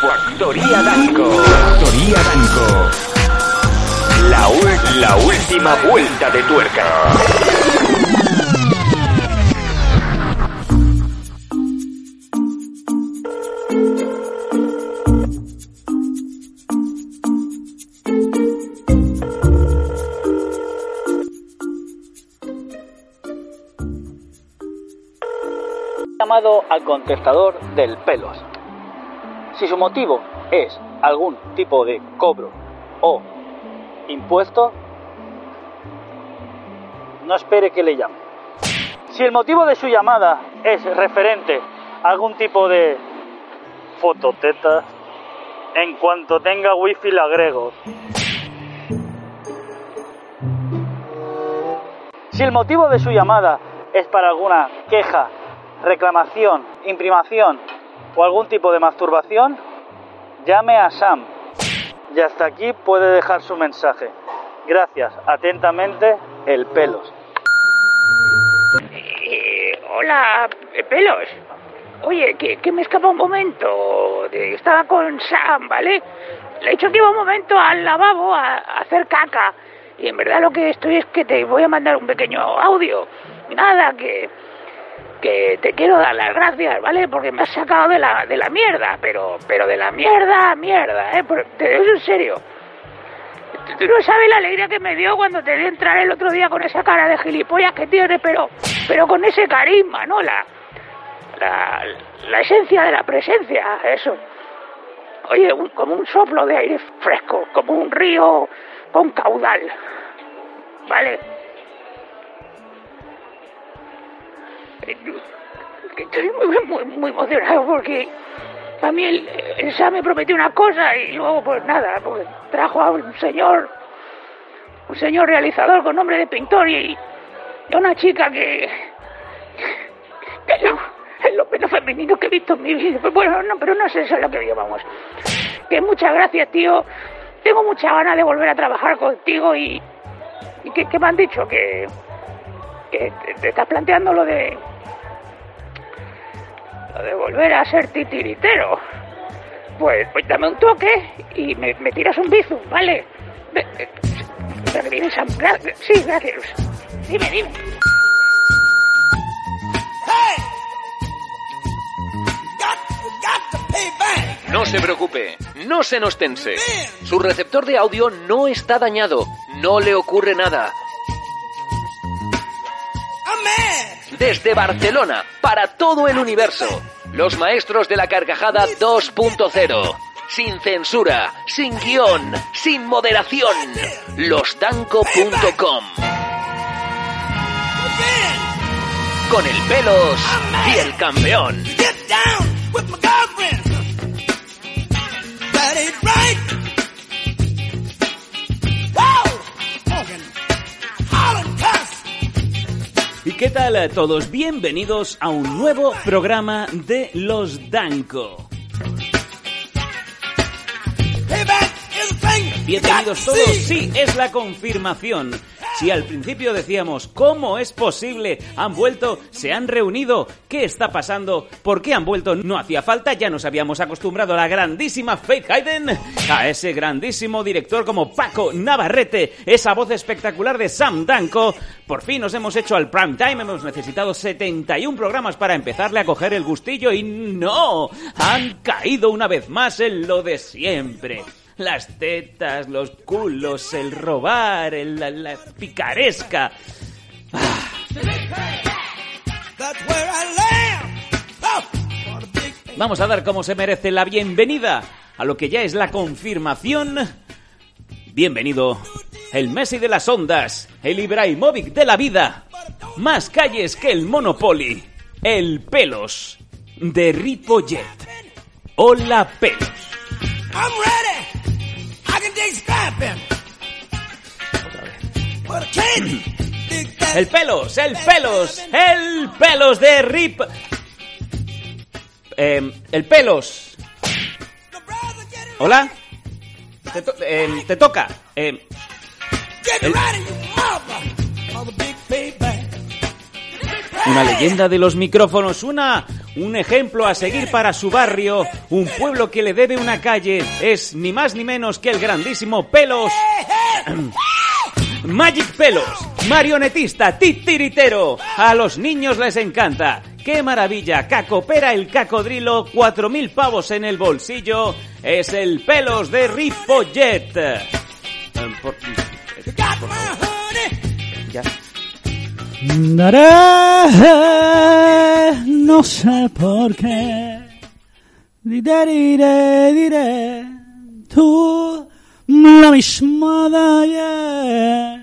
Factoría Danco. Factoría Danco. La última vuelta de tuerca. Llamado al contestador del Pelos. Si su motivo es algún tipo de cobro o impuesto, no espere que le llame. Si el motivo de su llamada es referente a algún tipo de fototetas, en cuanto tenga wifi le agrego. Si el motivo de su llamada es para alguna queja, reclamación, imprimación o algún tipo de masturbación, llame a Sam. Y hasta aquí puede dejar su mensaje. Gracias. Atentamente, El Pelos. Hola, Pelos. Oye, que me escapa un momento. Estaba con Sam, ¿vale? Le he dicho que iba un momento al lavabo a hacer caca. Y en verdad lo que estoy es que te voy a mandar un pequeño audio. Nada, que te quiero dar las gracias, ¿vale? Porque me has sacado de la mierda, pero de la mierda, ¿eh? Te doy en serio. Tú no sabes la alegría que me dio cuando te vi entrar el otro día con esa cara de gilipollas que tienes, pero con ese carisma, ¿no? La esencia de la presencia, eso. Oye, como un soplo de aire fresco, como un río con caudal, ¿vale? Estoy muy emocionado porque a mí el Sam me prometió una cosa y luego pues nada, pues trajo a un señor realizador con nombre de pintor y a una chica que es lo menos femenino que he visto en mi vida. Bueno, no, pero no es eso lo que llevamos. Que muchas gracias, tío. Tengo mucha ganas de volver a trabajar contigo y que me han dicho que te estás planteando lo de volver a ser titiritero. Pues dame un toque y me tiras un bizum, ¿vale? Sí, gracias. Dime. No se preocupe, no se nos tense. Su receptor de audio no está dañado, no le ocurre nada. Desde Barcelona, para todo el universo, los maestros de la carcajada 2.0. Sin censura, sin guión, sin moderación. Losdanco.com. Con El Pelos y El Campeón. ¿Y qué tal a todos? Bienvenidos a un nuevo programa de Los Danko. Bienvenidos todos, sí, es la confirmación. Si al principio decíamos, ¿cómo es posible? Han vuelto, se han reunido, ¿qué está pasando? ¿Por qué han vuelto? No hacía falta, ya nos habíamos acostumbrado a la grandísima Faith Hayden, a ese grandísimo director como Paco Navarrete, esa voz espectacular de Sam Danko. Por fin nos hemos hecho al prime time, hemos necesitado 71 programas para empezarle a coger el gustillo y ¡no! Han caído una vez más en lo de siempre. Las tetas, los culos, el robar, la picaresca. Ah. Vamos a dar como se merece la bienvenida a lo que ya es la confirmación. Bienvenido, el Messi de las ondas, el Ibrahimovic de la vida. Más calles que el Monopoly. El Pelos de Ripollet. Hola, Pelos. I'm ready. El pelos de Rip. El Pelos. Hola. Te toca. Una leyenda de los micrófonos, una un ejemplo a seguir para su barrio, un pueblo que le debe una calle, es ni más ni menos que el grandísimo Pelos... Magic Pelos, marionetista, titiritero. A los niños les encanta. ¡Qué maravilla! Cacopera el cacodrilo, 4.000 pavos en el bolsillo. Es el Pelos de Ripollet. Por ya. Daré, no sé por qué. Diré, tú... La misma de ayer.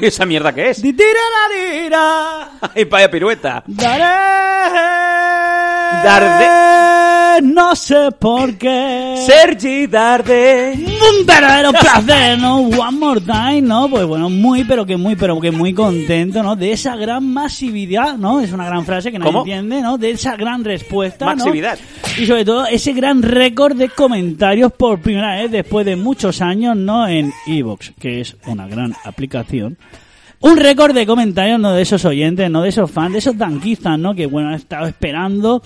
¿Y esa mierda qué es? ¡Ay, vaya pirueta! Dardé. No sé por qué. Sergi Dardé. Un verdadero placer, ¿no? One more time, ¿no? Pues bueno, muy contento, ¿no? De esa gran masividad, ¿no? Es una gran frase que nadie entiende, ¿no? De esa gran respuesta, ¿no? Masividad. Y sobre todo, ese gran récord de comentarios por primera vez después de muchos años, ¿no? En iVoox, que es una gran aplicación. Un récord de comentarios, ¿no? De esos oyentes, ¿no? De esos fans, de esos danquistas, ¿no? Que, bueno, han estado esperando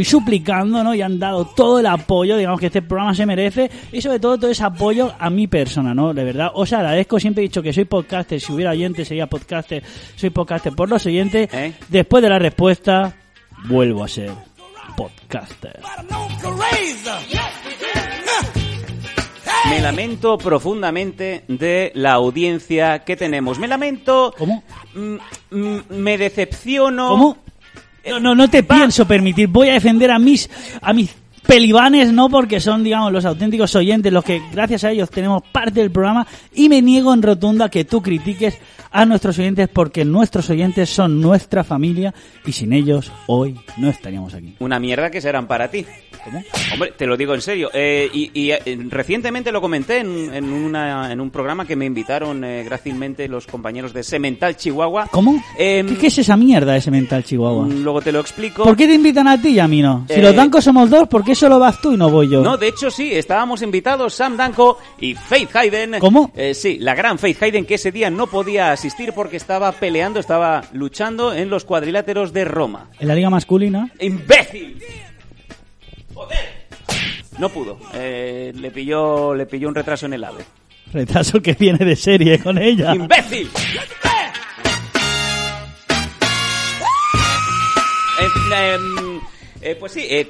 y suplicando, ¿no? Y han dado todo el apoyo, digamos, que este programa se merece. Y sobre todo ese apoyo a mi persona, ¿no? De verdad, os agradezco. Siempre he dicho que soy podcaster. Si hubiera oyentes, sería podcaster. Soy podcaster por los oyentes. Después de la respuesta, vuelvo a ser podcaster. Me lamento profundamente de la audiencia que tenemos. Me lamento... ¿Cómo? Me decepciono... ¿Cómo? No te pienso permitir. Voy a defender a mis pelibanes, ¿no? Porque son, digamos, los auténticos oyentes, los que gracias a ellos tenemos parte del programa, y me niego en rotunda que tú critiques a nuestros oyentes, porque nuestros oyentes son nuestra familia y sin ellos hoy no estaríamos aquí. Una mierda que serán para ti. ¿Cómo? Hombre, te lo digo en serio. Recientemente lo comenté en un programa que me invitaron grácilmente los compañeros de Semental Chihuahua. ¿Cómo? ¿Qué es esa mierda de Semental Chihuahua? Luego te lo explico. ¿Por qué te invitan a ti y a mí no? Si los Danko somos dos, ¿por qué solo vas tú y no voy yo? No, de hecho sí, estábamos invitados Sam Danko y Faith Hayden. ¿Cómo? Sí, la gran Faith Hayden, que ese día no podía asistir porque estaba luchando en los cuadriláteros de Roma. ¿En la liga masculina? ¡Imbécil! ¡Joder! No pudo. Le pilló un retraso en el AVE. Retraso que viene de serie con ella. ¡Imbécil!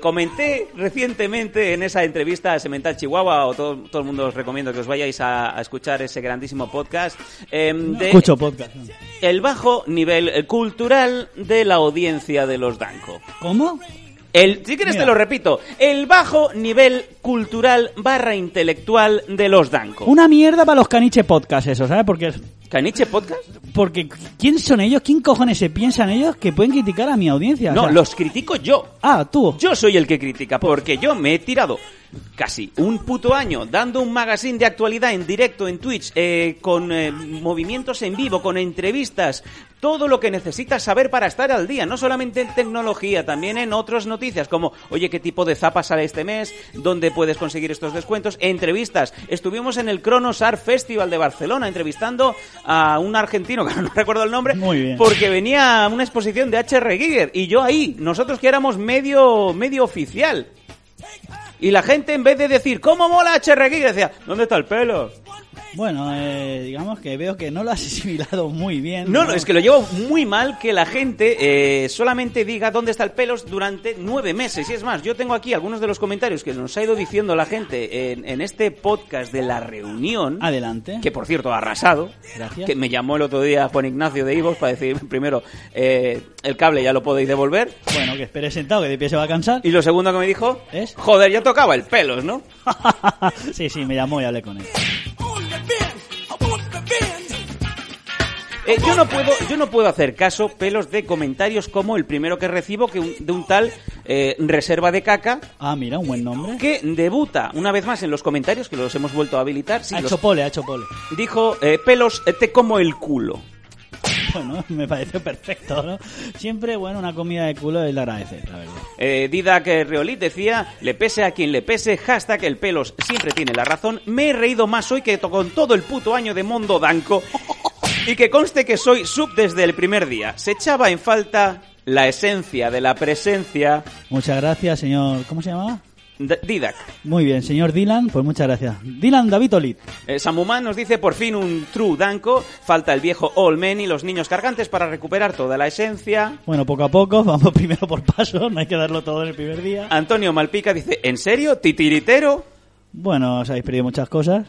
Comenté recientemente en esa entrevista a Semental Chihuahua, todo el mundo os recomiendo que os vayáis a escuchar ese grandísimo podcast. Escucho podcast. El bajo nivel cultural de la audiencia de los Danko. ¿Cómo? Si quieres te lo repito, el bajo nivel cultural / intelectual de los Danko. Una mierda para los Caniche Podcast eso, ¿sabes? Porque ¿Caniche Podcast? Porque ¿quién son ellos? ¿Quién cojones se piensan ellos que pueden criticar a mi audiencia? No, o sea, los critico yo. Ah, tú. Yo soy el que critica, porque yo me he tirado casi un puto año dando un magazine de actualidad en directo en Twitch, con movimientos en vivo, con entrevistas, todo lo que necesitas saber para estar al día, no solamente en tecnología, también en otras noticias, como, oye, qué tipo de zapas sale este mes, dónde puedes conseguir estos descuentos, entrevistas. Estuvimos en el Cronos Art Festival de Barcelona entrevistando a un argentino, que no recuerdo el nombre, porque venía a una exposición de H.R. Giger, y yo ahí, nosotros que éramos medio oficial. Y la gente, en vez de decir, ¿cómo mola H.R. Giger?, decía, ¿dónde está el pelo? Bueno, digamos que veo que no lo has asimilado muy bien. No, es que lo llevo muy mal que la gente solamente diga dónde está el pelos durante 9 meses. Y es más, yo tengo aquí algunos de los comentarios que nos ha ido diciendo la gente en este podcast de la reunión. Adelante. Que, por cierto, ha arrasado. Gracias. Que me llamó el otro día Juan Ignacio de iVoox para decir, primero, el cable ya lo podéis devolver. Bueno, que espere sentado, que de pie se va a cansar. Y lo segundo que me dijo es, joder, ya tocaba el pelos, ¿no? Sí, me llamó y hablé con él. Yo no puedo hacer caso, pelos, de comentarios como el primero que recibo, de un tal Reserva de Caca. Ah, mira, un buen nombre. Que debuta una vez más en los comentarios, que los hemos vuelto a habilitar. Sí, ha hecho pole. Dijo, pelos, te como el culo. Bueno, me pareció perfecto, ¿no? Siempre, bueno, una comida de culo es de agradecer, la verdad. Dídac Reolit decía, le pese a quien le pese, hashtag el pelos siempre tiene la razón, me he reído más hoy que con todo el puto año de Mondo Danco. Y que conste que soy sub desde el primer día. Se echaba en falta la esencia de la presencia. Muchas gracias, señor... ¿Cómo se llamaba? Dídac. Muy bien, señor Dylan, pues muchas gracias. Dylan David Olit. Samumán nos dice, por fin un true danco, falta el viejo old man y los niños cargantes para recuperar toda la esencia. Bueno, poco a poco, vamos primero por paso, no hay que darlo todo en el primer día. Antonio Malpica dice, ¿en serio? ¿Titiritero? Bueno, os habéis perdido muchas cosas.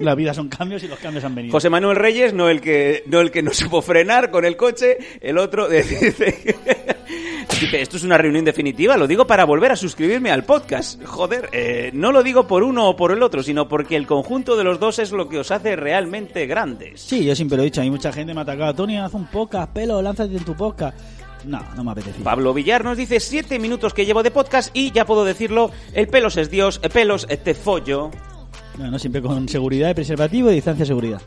La vida son cambios y los cambios han venido. José Manuel Reyes, no el que no supo frenar con el coche, el otro dice, esto es una reunión definitiva, lo digo para volver a suscribirme al podcast. Joder, no lo digo por uno o por el otro, sino porque el conjunto de los dos es lo que os hace realmente grandes. Sí, yo siempre lo he dicho, a mí mucha gente me ha atacado, Tony, haz un podcast, pelo, lánzate en tu podcast. No, no me apetece. Pablo Villar nos dice, 7 minutos que llevo de podcast y ya puedo decirlo, el pelos es Dios, el pelos te follo. Bueno, siempre con seguridad, preservativo y distancia de seguridad.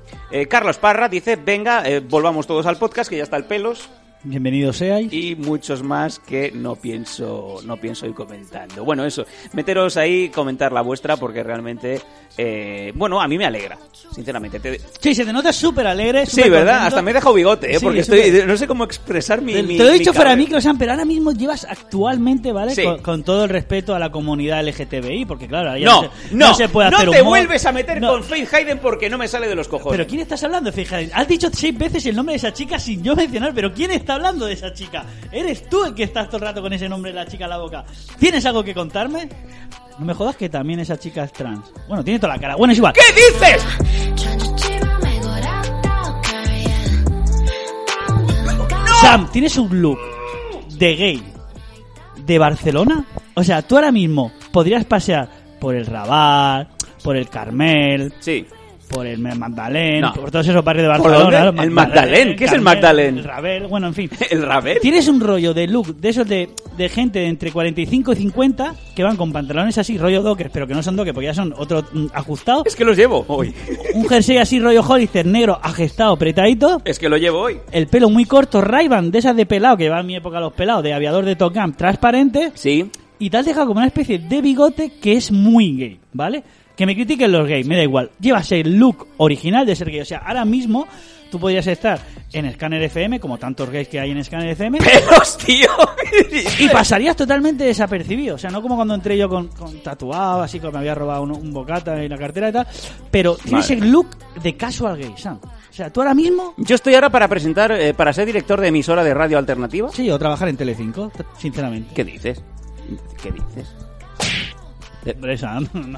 Carlos Parra dice, venga, volvamos todos al podcast, que ya está el pelos. Bienvenidos seáis. Y muchos más que no pienso ir comentando. Bueno, eso, meteros ahí, comentar la vuestra, porque realmente, bueno, a mí me alegra, sinceramente. Sí, se te nota súper alegre. Super sí, contento. ¿Verdad? Hasta me he dejado bigote, sí, porque super... estoy, no sé cómo expresar mi... Te lo he dicho para micro, Sam, pero ahora mismo llevas actualmente, ¿vale? Sí. Con todo el respeto a la comunidad LGTBI, porque claro, ya no se puede hacer humor. No te vuelves a meter con Faith Hayden porque no me sale de los cojones. ¿Pero quién estás hablando de Faith Hayden? Has dicho 6 veces el nombre de esa chica sin yo mencionar, pero ¿quién está hablando de esa chica? ¿Eres tú el que estás todo el rato con ese nombre de la chica a la boca? ¿Tienes algo que contarme? No me jodas que también esa chica es trans. Bueno, tiene toda la cara. Bueno, es igual. ¿Qué dices? ¡No! Sam, tienes un look de gay de Barcelona. O sea, tú ahora mismo podrías pasear por el Raval, por el Carmel. Sí. Por el Magdalén, por todos esos barrios de Barcelona. ¿El Magdalén? ¿Qué es el Magdalén? El Ravel, bueno, en fin. ¿El Ravel? Tienes un rollo de look de esos de gente de entre 45 y 50 que van con pantalones así, rollo dockers, pero que no son dockers porque ya son otro ajustado. Es que los llevo hoy. Un jersey así, rollo Hollister, negro, ajustado, apretadito. Es que lo llevo hoy. El pelo muy corto, Ray-Ban, de esas de pelado, que llevaban en mi época los pelados, de aviador de Top Gun, transparente. Sí. Y te has dejado como una especie de bigote que es muy gay, ¿vale? Que me critiquen los gays, me da igual. Llevas el look original de ser gay. O sea, ahora mismo tú podrías estar en Scanner FM, como tantos gays que hay en Scanner FM. ¡Pelos, tío! Y pasarías totalmente desapercibido. O sea, no como cuando entré yo con tatuado, así que me había robado un bocata en la cartera y tal. Pero tienes el look de casual gay, Sam. O sea, tú ahora mismo... Yo estoy ahora para presentar, para ser director de emisora de radio alternativa. Sí, o trabajar en Telecinco, sinceramente. ¿Qué dices? ¿Qué dices?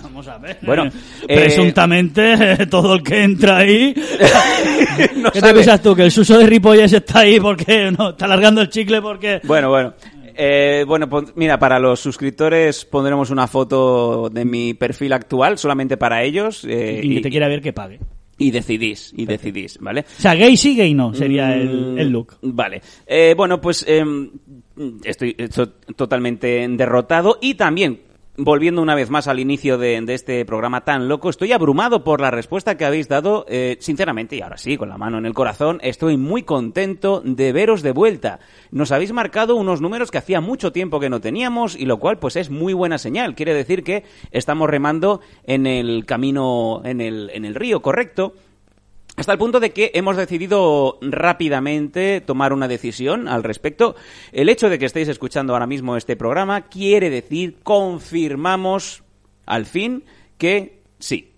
Vamos a ver. Bueno, presuntamente todo el que entra ahí. No ¿Qué sabe. Te piensas tú? Que el suso de Ripolles está ahí porque no está alargando el chicle porque. Bueno. Bueno, mira, para los suscriptores pondremos una foto de mi perfil actual solamente para ellos. Y te quiera ver que pague. Y decidís, ¿vale? O sea, gay sí, gay no, sería el look. Vale. Bueno, pues estoy totalmente derrotado y también. Volviendo una vez más al inicio de este programa tan loco, estoy abrumado por la respuesta que habéis dado, sinceramente, y ahora sí, con la mano en el corazón, estoy muy contento de veros de vuelta. Nos habéis marcado unos números que hacía mucho tiempo que no teníamos, y lo cual pues es muy buena señal. Quiere decir que estamos remando en el camino, en el río, correcto. Hasta el punto de que hemos decidido rápidamente tomar una decisión al respecto. El hecho de que estéis escuchando ahora mismo este programa quiere decir, confirmamos al fin que sí,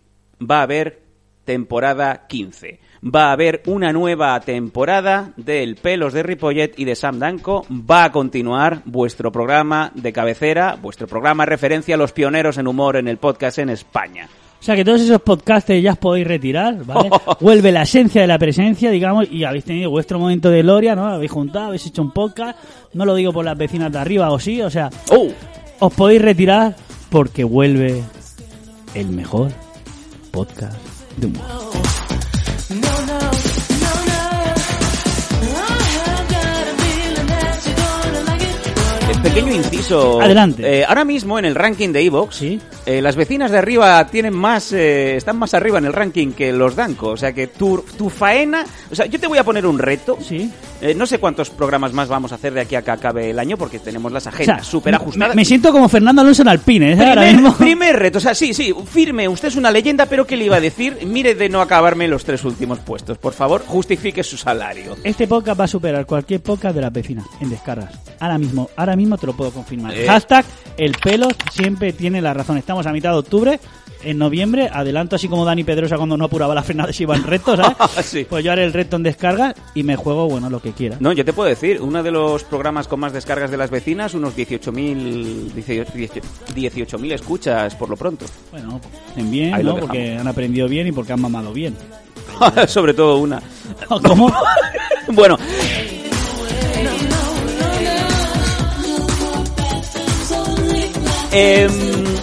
va a haber temporada 15. Va a haber una nueva temporada del Pelos de Ripollet y de Sam Danko. Va a continuar vuestro programa de cabecera, vuestro programa referencia a los pioneros en humor en el podcast en España. O sea que todos esos podcastes ya os podéis retirar, ¿vale? Vuelve la esencia de la presencia, digamos, y habéis tenido vuestro momento de gloria, ¿no? Habéis juntado, habéis hecho un podcast, no lo digo por las vecinas de arriba o sí, o sea, os podéis retirar porque vuelve el mejor podcast de humor. pequeño inciso. Adelante. Ahora mismo en el ranking de iVoox, ¿sí? Las vecinas de arriba tienen más, están más arriba en el ranking que los Danco. O sea que tu faena... O sea, yo te voy a poner un reto. Sí. No sé cuántos programas más vamos a hacer de aquí a que acabe el año porque tenemos las agendas, o sea, súper ajustadas. Me siento como Fernando Alonso en Alpine, ¿eh? Ahora mismo. Primer reto. O sea, sí, firme. Usted es una leyenda, pero ¿qué le iba a decir? Mire de no acabarme los tres últimos puestos. Por favor, justifique su salario. Este podcast va a superar cualquier podcast de las vecinas en descargas. Ahora mismo te lo puedo confirmar. Hashtag El Pelos siempre tiene la razón. Estamos a mitad de octubre. En noviembre, adelanto así como Dani Pedrosa cuando no apuraba la frenada si iba en recto, ¿sabes? Sí. Pues yo haré el recto en descarga y me juego, bueno, lo que quiera. No, yo te puedo decir, uno de los programas con más descargas de las vecinas, unos 18.000 escuchas por lo pronto. Bueno, pues, bien, ¿no? Porque han aprendido bien y porque han mamado bien. Sobre todo una. ¿Cómo? Bueno...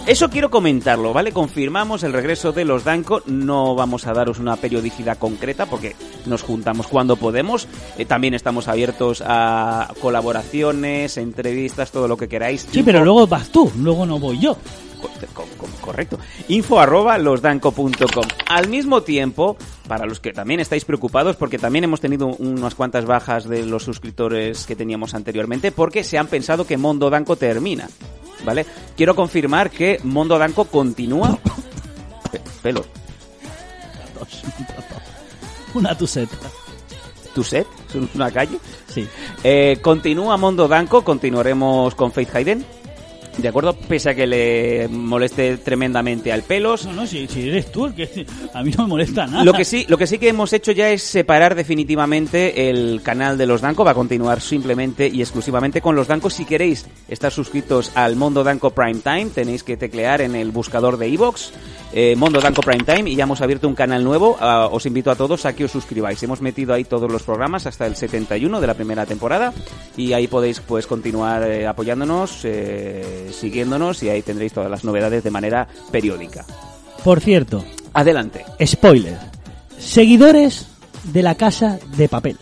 eso quiero comentarlo, ¿vale? Confirmamos el regreso de los Danko. No vamos a daros una periodicidad concreta porque nos juntamos cuando podemos. También estamos abiertos a colaboraciones, entrevistas, todo lo que queráis. Sí, pero luego vas tú, luego no voy yo. Correcto. info@losdanco.com. Al mismo tiempo, para los que también estáis preocupados, porque también hemos tenido unas cuantas bajas de los suscriptores que teníamos anteriormente, porque se han pensado que Mondo Danco termina. ¿Vale? Quiero confirmar que Mondo Danco continúa. Pelo. Una tuseta. ¿Tuset? ¿Es una calle? Sí. Continúa Mondo Danco, continuaremos con Faith Hayden. ¿De acuerdo? Pese a que le moleste tremendamente al Pelos. No, si eres tú, que a mí no me molesta nada. Lo que sí que hemos hecho ya es separar definitivamente el canal de los Danco. Va a continuar simplemente y exclusivamente con los Danco. Si queréis estar suscritos al Mondo Danco Prime Time, tenéis que teclear en el buscador de iVoox Mondo Danco Prime Time y ya hemos abierto un canal nuevo. Os invito a todos a que os suscribáis. Hemos metido ahí todos los programas hasta el 71 de la primera temporada y ahí podéis pues continuar apoyándonos. Siguiéndonos y ahí tendréis todas las novedades de manera periódica. Por cierto, adelante. Spoiler. Seguidores de la Casa de Papel.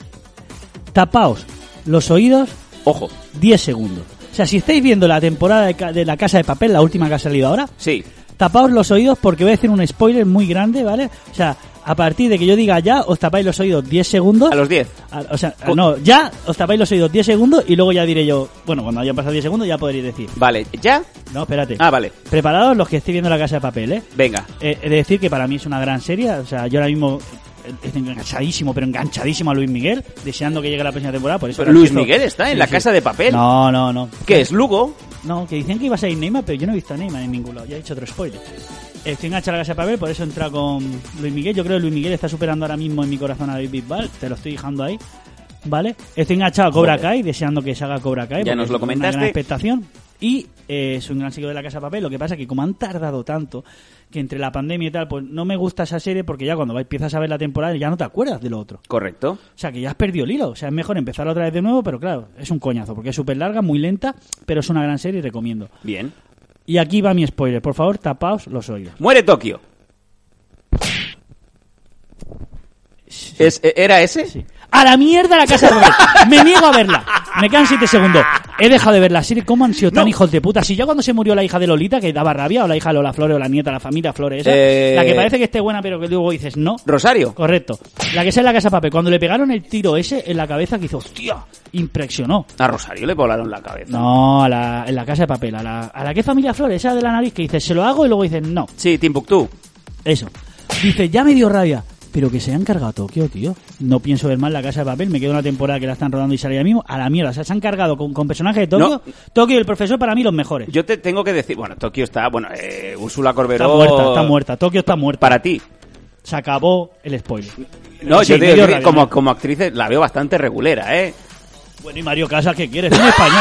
Tapaos los oídos, ojo, 10 segundos. O sea, si estáis viendo la temporada de la Casa de Papel, la última que ha salido ahora, sí. Tapaos los oídos porque voy a decir un spoiler muy grande, ¿vale? O sea, a partir de que yo diga ya, os tapáis los oídos 10 segundos. A los 10. O sea, no, ya os tapáis los oídos 10 segundos y luego ya diré yo... Bueno, cuando hayan pasado 10 segundos ya podréis decir. Vale, ¿ya? No, espérate. Ah, vale. Preparados los que estéis viendo la Casa de Papel, ¿eh? Venga. He de decir que para mí es una gran serie. O sea, yo ahora mismo... Estoy enganchadísimo a Luis Miguel, deseando que llegue la próxima temporada. Por eso pero Luis Miguel está en la Casa de Papel. No. ¿Qué es, Lugo? No, que dicen que iba a ser Neymar, pero yo no he visto a Neymar en ningún lado. Ya he hecho otro spoiler. Estoy enganchado a la Casa de Papel, por eso he entrado con Luis Miguel. Yo creo que Luis Miguel está superando ahora mismo en mi corazón a David Bisbal. Te lo estoy dejando ahí, ¿vale? Estoy enganchado a Cobra Kai, deseando que se haga Cobra Kai. Ya nos lo comentaste. Una gran expectación. Y soy un gran seguidor de la Casa de Papel. Lo que pasa es que como han tardado tanto... que entre la pandemia y tal, pues no me gusta esa serie porque ya cuando empiezas a ver la temporada ya no te acuerdas de lo otro. Correcto. O sea, que ya has perdido el hilo. O sea, es mejor empezar otra vez de nuevo, pero claro, es un coñazo porque es súper larga, muy lenta, pero es una gran serie y recomiendo. Bien. Y aquí va mi spoiler. Por favor, tapaos los oídos. ¡Muere Tokio! Sí. ¿Era ese? Sí. ¡A la mierda la Casa de Papel! ¡Me niego a verla! Me quedan 7 segundos. He dejado de ver la serie. ¿Cómo han sido tan hijos de puta? Si ya cuando se murió la hija de Lolita, que daba rabia, o la hija de Lola Flores, o la nieta, la familia Flores, esa, la que parece que esté buena, pero que luego dices no. Rosario. Correcto. La que sale en la Casa de Papel. Cuando le pegaron el tiro ese en la cabeza, que hizo, hostia, impresionó. A Rosario le volaron la cabeza. No, en la Casa de Papel. ¿A la que familia Flores? Esa de la nariz que dices, se lo hago, y luego dices no. Sí, Timbuktu. Eso. Dices, ya me dio rabia. Pero que se han cargado Tokio, tío. No pienso ver más la Casa de Papel. Me queda una temporada que la están rodando y sale ya mismo. A la mierda. O sea, se han cargado con personajes de Tokio. No. Tokio y el profesor, para mí, los mejores. Yo te tengo que decir... Bueno, Tokio está... Bueno, Úrsula Corberó... Está muerta. Tokio está muerta. Para ti. Se acabó el spoiler. No, sí, yo te digo, como actriz la veo bastante regulera, ¿eh? Bueno, y Mario Casas, ¿qué quieres? Es un español.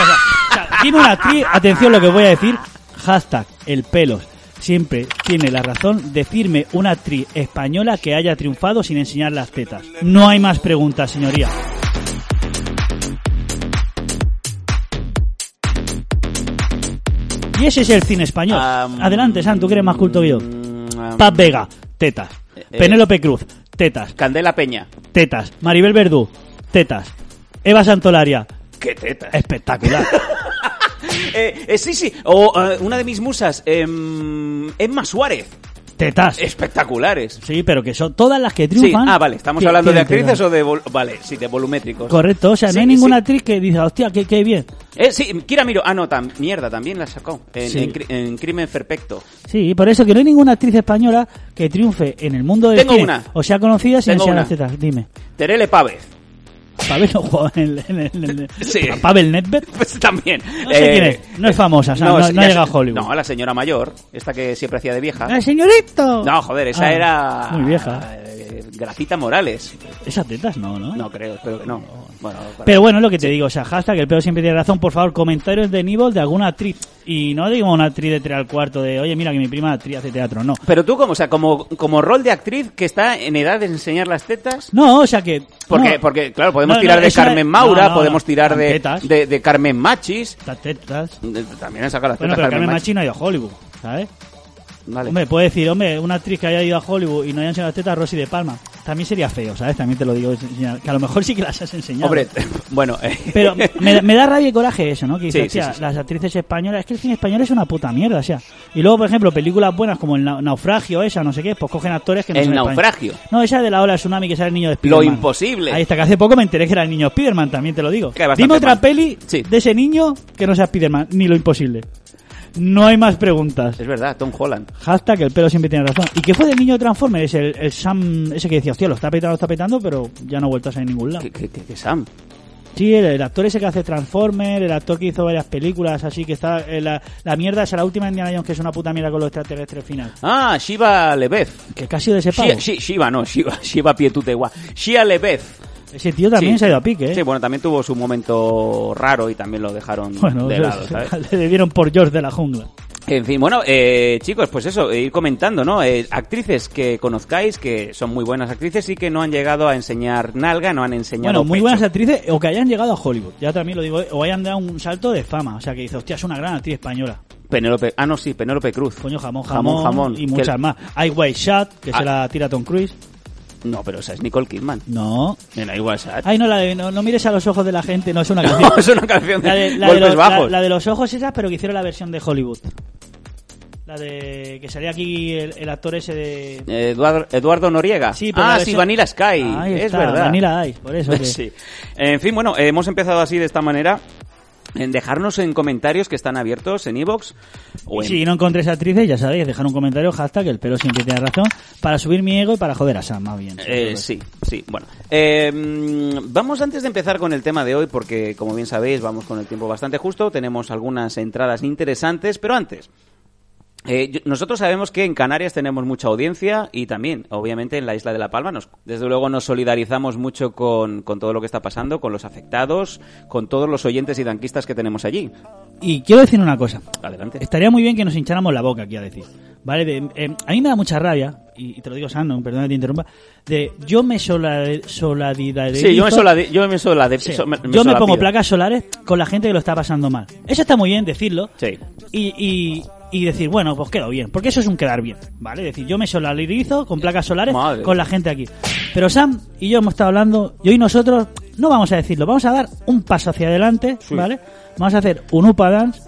O sea, tiene una actriz... Atención lo que voy a decir. Hashtag El Pelos. Siempre tiene la razón. Decirme una actriz española que haya triunfado sin enseñar las tetas. No hay más preguntas, señoría. Y ese es el cine español. Adelante, Sam, ¿tú quieres más culto que yo? Paz Vega, tetas. Penélope Cruz, tetas. Candela Peña, tetas. Maribel Verdú, tetas. Eva Santolaria. ¡Qué tetas! Espectacular. Sí, sí. O una de mis musas, Emma Suárez. Tetas. Espectaculares. Sí, pero que son todas las que triunfan. Sí. Ah, vale. ¿Estamos hablando de actrices tetas? O de... Vale, sí, de volumétricos. Correcto. O sea, sí, no hay ninguna actriz que diga, hostia, qué bien. Sí, Kira Miro. Ah, no, mierda, también la sacó. En Crimen Perfecto. Sí, por eso que no hay ninguna actriz española que triunfe en el mundo del cine. Una. O sea, conocida sin ser las tetas. Dime. Terele Pávez. Pavel no jugaba sí. Pavel Nedved pues también. No sé quién es. No es famosa, o sea, no ha llegado a Hollywood. No, la señora mayor, esta que siempre hacía de vieja. ¡El señorito! No, joder, esa era... Muy vieja. Gracita Morales. Esas tetas no. No creo, espero que no. Bueno, pero bueno, lo que te digo, o sea, hashtag que el pedo siempre tiene razón. Por favor, comentarios de Nibol de alguna actriz. Y no digo una actriz de 3 al cuarto de, oye, mira que mi prima actriz hace teatro, no. Pero tú, como, o sea, como rol de actriz que está en edad de enseñar las tetas. No, o sea que... Porque claro, podemos tirar de Carmen Maura, podemos tirar de Carmen Machis. Las tetas. También han sacado las tetas. Bueno, pero Carmen Machis no ha ido a Hollywood, ¿sabes? Vale. Hombre, puedes decir, una actriz que haya ido a Hollywood y no haya enseñado las tetas, Rosy de Palma. También sería feo, ¿sabes? También te lo digo, que a lo mejor sí que las has enseñado. Hombre, bueno... Pero me da rabia y coraje eso, ¿no? Que dices, sí. Las actrices españolas... Es que el cine español es una puta mierda, o sea. Y luego, por ejemplo, películas buenas como El Naufragio, esa, no sé qué, pues cogen actores que no son españoles. ¿El Naufragio? No, esa de la ola de tsunami que sale el niño de Spiderman. Lo Imposible. Ahí está, que hace poco me enteré que era el niño Spiderman, también te lo digo. Dime otra peli de ese niño que no sea Spiderman, ni Lo Imposible. No hay más preguntas. Es verdad, Tom Holland. Hashtag el pelo siempre tiene razón. ¿Y qué fue del niño de Transformers? El Sam, ese que decía, hostia, lo está petando, pero ya no ha vuelto a salir en ningún lado. ¿Qué Sam? Sí, el actor ese que hace Transformers, el actor que hizo varias películas, así que está... la mierda es la última Indiana Jones, que es una puta mierda con los extraterrestres final. Ah, Shia LaBeouf. Que casi de ese pavo. Shia Pietutegua. Shia LaBeouf. Ese tío también se ha ido a pique, ¿eh? Sí, bueno, también tuvo su momento raro y también lo dejaron de lado, ¿sabes? Le debieron por George de la jungla. En fin, bueno, chicos, pues eso, ir comentando, ¿no? Actrices que conozcáis, que son muy buenas actrices y que no han llegado a enseñar nalga, no han enseñado pecho. Bueno, muy buenas actrices o que hayan llegado a Hollywood, ya también lo digo, o hayan dado un salto de fama, o sea, que dice, hostia, es una gran actriz española. Penélope Cruz. Coño, jamón. Y muchas más. I Way Shot, que se la tira Tom Cruise. No, pero esa es Nicole Kidman. No. En iVoox. Ay, no, no mires a los ojos de la gente, no es una canción. No, es una canción de golpes bajos. La de los ojos esas, pero que hicieron la versión de Hollywood. La de... que salía aquí el actor ese de... Eduardo Noriega. Sí, pero versión... sí, Vanilla Sky. Ahí es está, verdad. Vanilla Ice, por eso. Que... sí. En fin, bueno, hemos empezado así de esta manera. En dejarnos en comentarios que están abiertos en iVoox. Si no encontréis actrices, ya sabéis, dejar un comentario, hashtag el pelo siempre tiene razón, para subir mi ego y para joder a Sam, más bien. Sí, bueno. Vamos antes de empezar con el tema de hoy, porque como bien sabéis, vamos con el tiempo bastante justo, tenemos algunas entradas interesantes, pero antes... nosotros sabemos que en Canarias tenemos mucha audiencia y también, obviamente, en la isla de La Palma. Desde luego nos solidarizamos mucho con todo lo que está pasando, con los afectados, con todos los oyentes y danquistas que tenemos allí. Y quiero decir una cosa. Adelante. Estaría muy bien que nos hincháramos la boca aquí a decir. Vale, a mí me da mucha rabia, y te lo digo, Sandro, perdona que te interrumpa, de yo me solidarizo. Sí, yo me pongo placas solares con la gente que lo está pasando mal. Eso está muy bien decirlo. Sí. Y decir, bueno, pues quedo bien, porque eso es un quedar bien, ¿vale? Es decir, yo me solidarizo con placas solares, madre, con la gente aquí. Pero Sam y yo hemos estado hablando, y hoy nosotros no vamos a decirlo, vamos a dar un paso hacia adelante, sí, ¿vale? Vamos a hacer un Upa Dance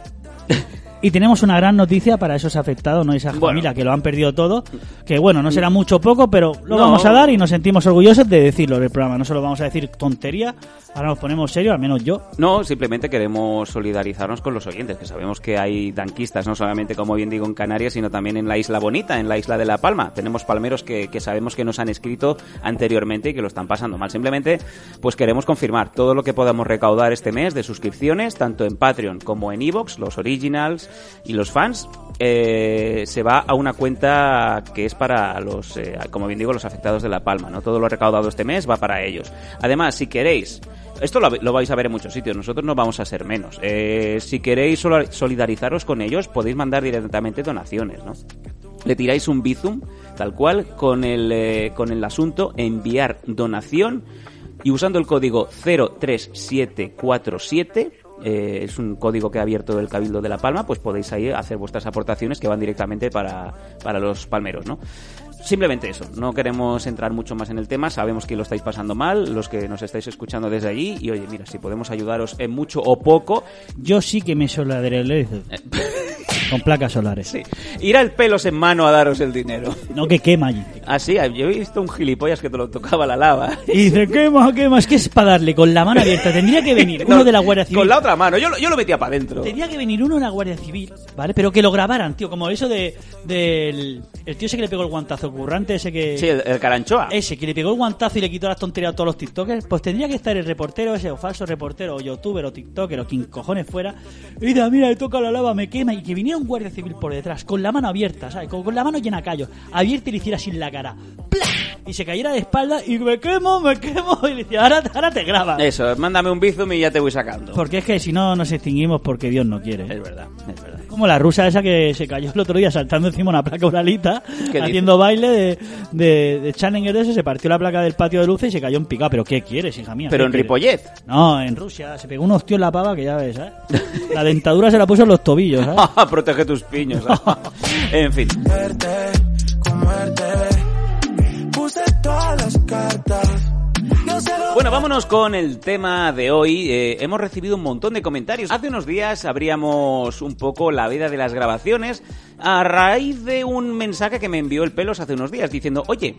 y tenemos una gran noticia para esos afectados, ¿no? Esa familia que lo han perdido todo, que bueno, no será mucho o poco, pero lo vamos a dar y nos sentimos orgullosos de decirlo en el programa. No solo vamos a decir tontería, ahora nos ponemos serios, al menos yo. No, simplemente queremos solidarizarnos con los oyentes, que sabemos que hay danquistas, no solamente, como bien digo, en Canarias, sino también en la isla bonita, en la isla de La Palma. Tenemos palmeros que sabemos que nos han escrito anteriormente y que lo están pasando mal. Simplemente, pues queremos confirmar todo lo que podamos recaudar este mes de suscripciones, tanto en Patreon como en iVoox, los originals y los fans, se va a una cuenta que es para los, como bien digo, los afectados de La Palma, ¿no? Todo lo recaudado este mes va para ellos. Además, si queréis... Esto lo vais a ver en muchos sitios, nosotros no vamos a ser menos. Si queréis solidarizaros con ellos, podéis mandar directamente donaciones, ¿no? Le tiráis un bizum, tal cual, con el asunto enviar donación y usando el código 03747... es un código que ha abierto el Cabildo de La Palma, pues podéis ahí hacer vuestras aportaciones que van directamente para los palmeros, ¿no? Simplemente eso, no queremos entrar mucho más en el tema, sabemos que lo estáis pasando mal, los que nos estáis escuchando desde allí, y oye, mira, si podemos ayudaros en mucho o poco... Yo sí que me soladaré, le dices. Con placas solares. Sí. Ir al pelos en mano a daros el dinero. No, que quema allí. Ah, sí, yo he visto un gilipollas que te lo tocaba la lava. Y dice, quema, es que es para darle con la mano abierta. Tendría que venir uno de la Guardia Civil. Con la otra mano, yo lo metía para adentro. Tendría que venir uno de la Guardia Civil, ¿vale? Pero que lo grabaran, tío, como eso del el tío ese que le pegó el guantazo, currante ese que... Sí, el Caranchoa. Ese, que le pegó el guantazo y le quitó las tonterías a todos los tiktokers. Pues tendría que estar el reportero ese, o falso reportero, o youtuber, o tiktoker, o quien cojones fuera. Y dice, mira, le toca la lava, me quema, y que viniera un guardia civil por detrás, con la mano abierta, ¿sabes? Con la mano llena de callos, abierta, y le hiciera así en la cara, ¡plá! Y se cayera de espalda y me quemo, y le decía, ahora te grabas. Eso, mándame un bizum y ya te voy sacando. Porque es que si no nos extinguimos porque Dios no quiere. Es verdad. Como la rusa esa que se cayó el otro día saltando encima una placa oralita, haciendo baile de Challenger de eso, se partió la placa del patio de luces y se cayó en picado. ¿Pero qué quieres, hija mía? ¿Pero en Ripollet? No, en Rusia, se pegó un hostio en la pava que ya ves, ¿eh? La dentadura se la puso en los tobillos, ¿eh? Protege tus piños. En fin. Bueno, vámonos con el tema de hoy. Hemos recibido un montón de comentarios. Hace unos días abríamos un poco la vida de las grabaciones a raíz de un mensaje que me envió el Pelos hace unos días diciendo, oye,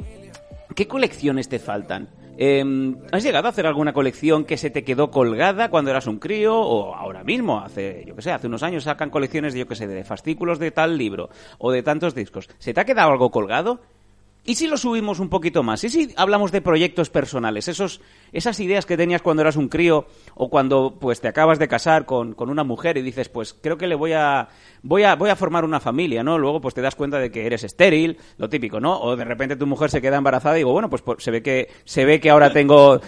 ¿qué colecciones te faltan? ¿Has llegado a hacer alguna colección que se te quedó colgada cuando eras un crío? O ahora mismo, hace unos años sacan colecciones de, de fascículos de tal libro o de tantos discos. ¿Se te ha quedado algo colgado? ¿Y si lo subimos un poquito más? ¿Y si hablamos de proyectos personales? Esas ideas que tenías cuando eras un crío o cuando pues te acabas de casar con una mujer y dices, pues creo que le voy a formar una familia, ¿no? Luego pues te das cuenta de que eres estéril, lo típico, ¿no? O de repente tu mujer se queda embarazada y digo, bueno, pues se ve que ahora tengo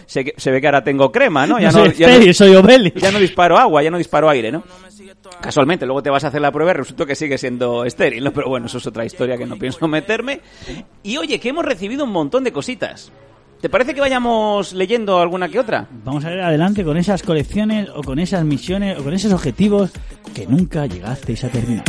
crema, ¿no? Ya no soy estéril, soy Obélix. Ya no disparo agua, ya no disparo aire, ¿no? Casualmente, luego te vas a hacer la prueba y resulta que sigue siendo estéril, ¿no? Pero bueno, eso es otra historia que no pienso meterme. Y oye, que hemos recibido un montón de cositas. ¿Te parece que vayamos leyendo alguna que otra? Vamos a ver adelante con esas colecciones, o con esas misiones, o con esos objetivos que nunca llegasteis a terminar.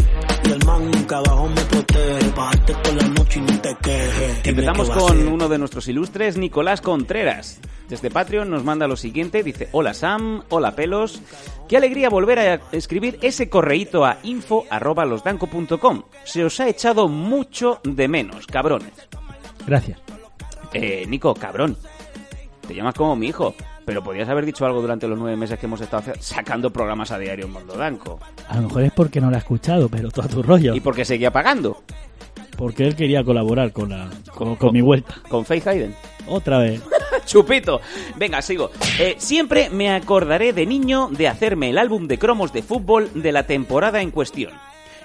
Empezamos con uno de nuestros ilustres, Nicolás Contreras. Desde Patreon nos manda lo siguiente, dice, hola Sam, hola Pelos, qué alegría volver a escribir ese correíto a info@losdanco.com. Se os ha echado mucho de menos, cabrones. Gracias. Nico, cabrón, te llamas como mi hijo, pero podrías haber dicho algo durante los 9 meses que hemos estado sacando programas a diario en Mundo Danco. A lo mejor es porque no lo ha escuchado, pero todo a tu rollo. ¿Y porque seguía pagando? Porque él quería colaborar con mi vuelta. ¿Con Faith Hayden? Otra vez. Chupito. Venga, sigo. Siempre me acordaré de niño de hacerme el álbum de cromos de fútbol de la temporada en cuestión.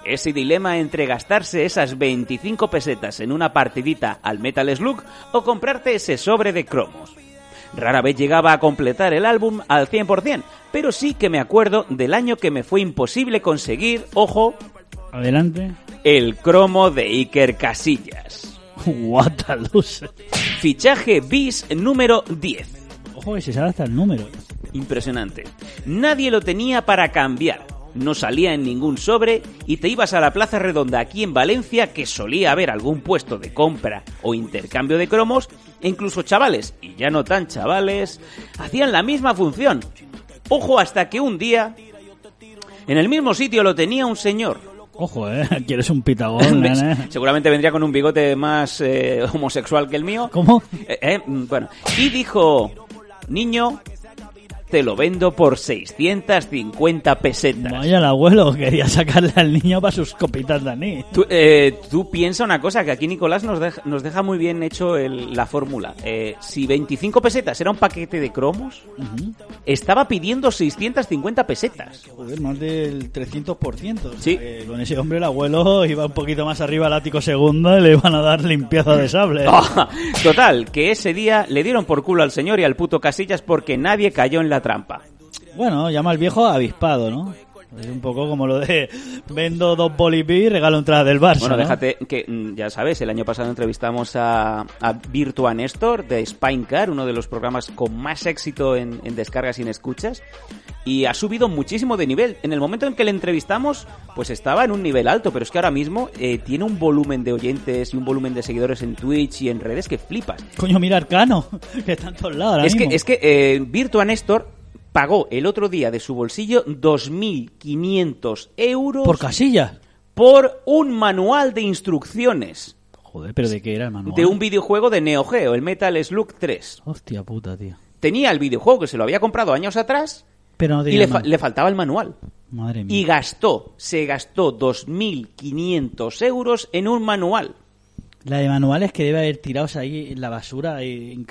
Ese dilema entre gastarse esas 25 pesetas en una partidita al Metal Slug o comprarte ese sobre de cromos. Rara vez llegaba a completar el álbum al 100%, pero sí que me acuerdo del año que me fue imposible conseguir, ojo... Adelante. El cromo de Iker Casillas. What a loser. Fichaje bis número 10. Ojo, ese sale hasta el número. Impresionante. Nadie lo tenía para cambiar. No salía en ningún sobre y te ibas a la Plaza Redonda aquí en Valencia, que solía haber algún puesto de compra o intercambio de cromos, e incluso chavales, y ya no tan chavales, hacían la misma función. Ojo, hasta que un día, en el mismo sitio lo tenía un señor. Ojo, quieres un pitagón, Seguramente vendría con un bigote más homosexual que el mío. ¿Cómo? Bueno, y dijo, niño... te lo vendo por 650 pesetas. Vaya, el abuelo quería sacarle al niño para sus copitas de anís. Tú piensa una cosa, que aquí Nicolás nos deja muy bien hecho la fórmula. Si 25 pesetas era un paquete de cromos, uh-huh, estaba pidiendo 650 pesetas. Joder, más del 300%. Sí. Con ese hombre el abuelo iba un poquito más arriba al ático segundo y le iban a dar limpieza de sable. Total, que ese día le dieron por culo al señor y al puto Casillas porque nadie cayó en la trampa. Bueno, llama al viejo avispado, ¿no? Es un poco como lo de vendo dos bolipí y regalo entradas del Barça. Bueno, ¿no? Déjate que, ya sabes, el año pasado entrevistamos a Virtua Néstor de Spinecar, uno de los programas con más éxito en descargas y en escuchas, y ha subido muchísimo de nivel. En el momento en que le entrevistamos, pues estaba en un nivel alto, pero es que ahora mismo tiene un volumen de oyentes y un volumen de seguidores en Twitch y en redes que flipas. Coño, mira Arcano, que está en todos lados ahora mismo. Es que Virtua Néstor pagó el otro día de su bolsillo 2.500 euros... ¿Por casilla? Por un manual de instrucciones. Joder, ¿pero de qué era el manual? De un videojuego de Neo Geo, el Metal Slug 3. Hostia puta, tío. Tenía el videojuego que se lo había comprado años atrás, pero no, y le faltaba el manual. Madre mía. Y se gastó 2.500 euros en un manual. La de manuales que debe haber tirados ahí en la basura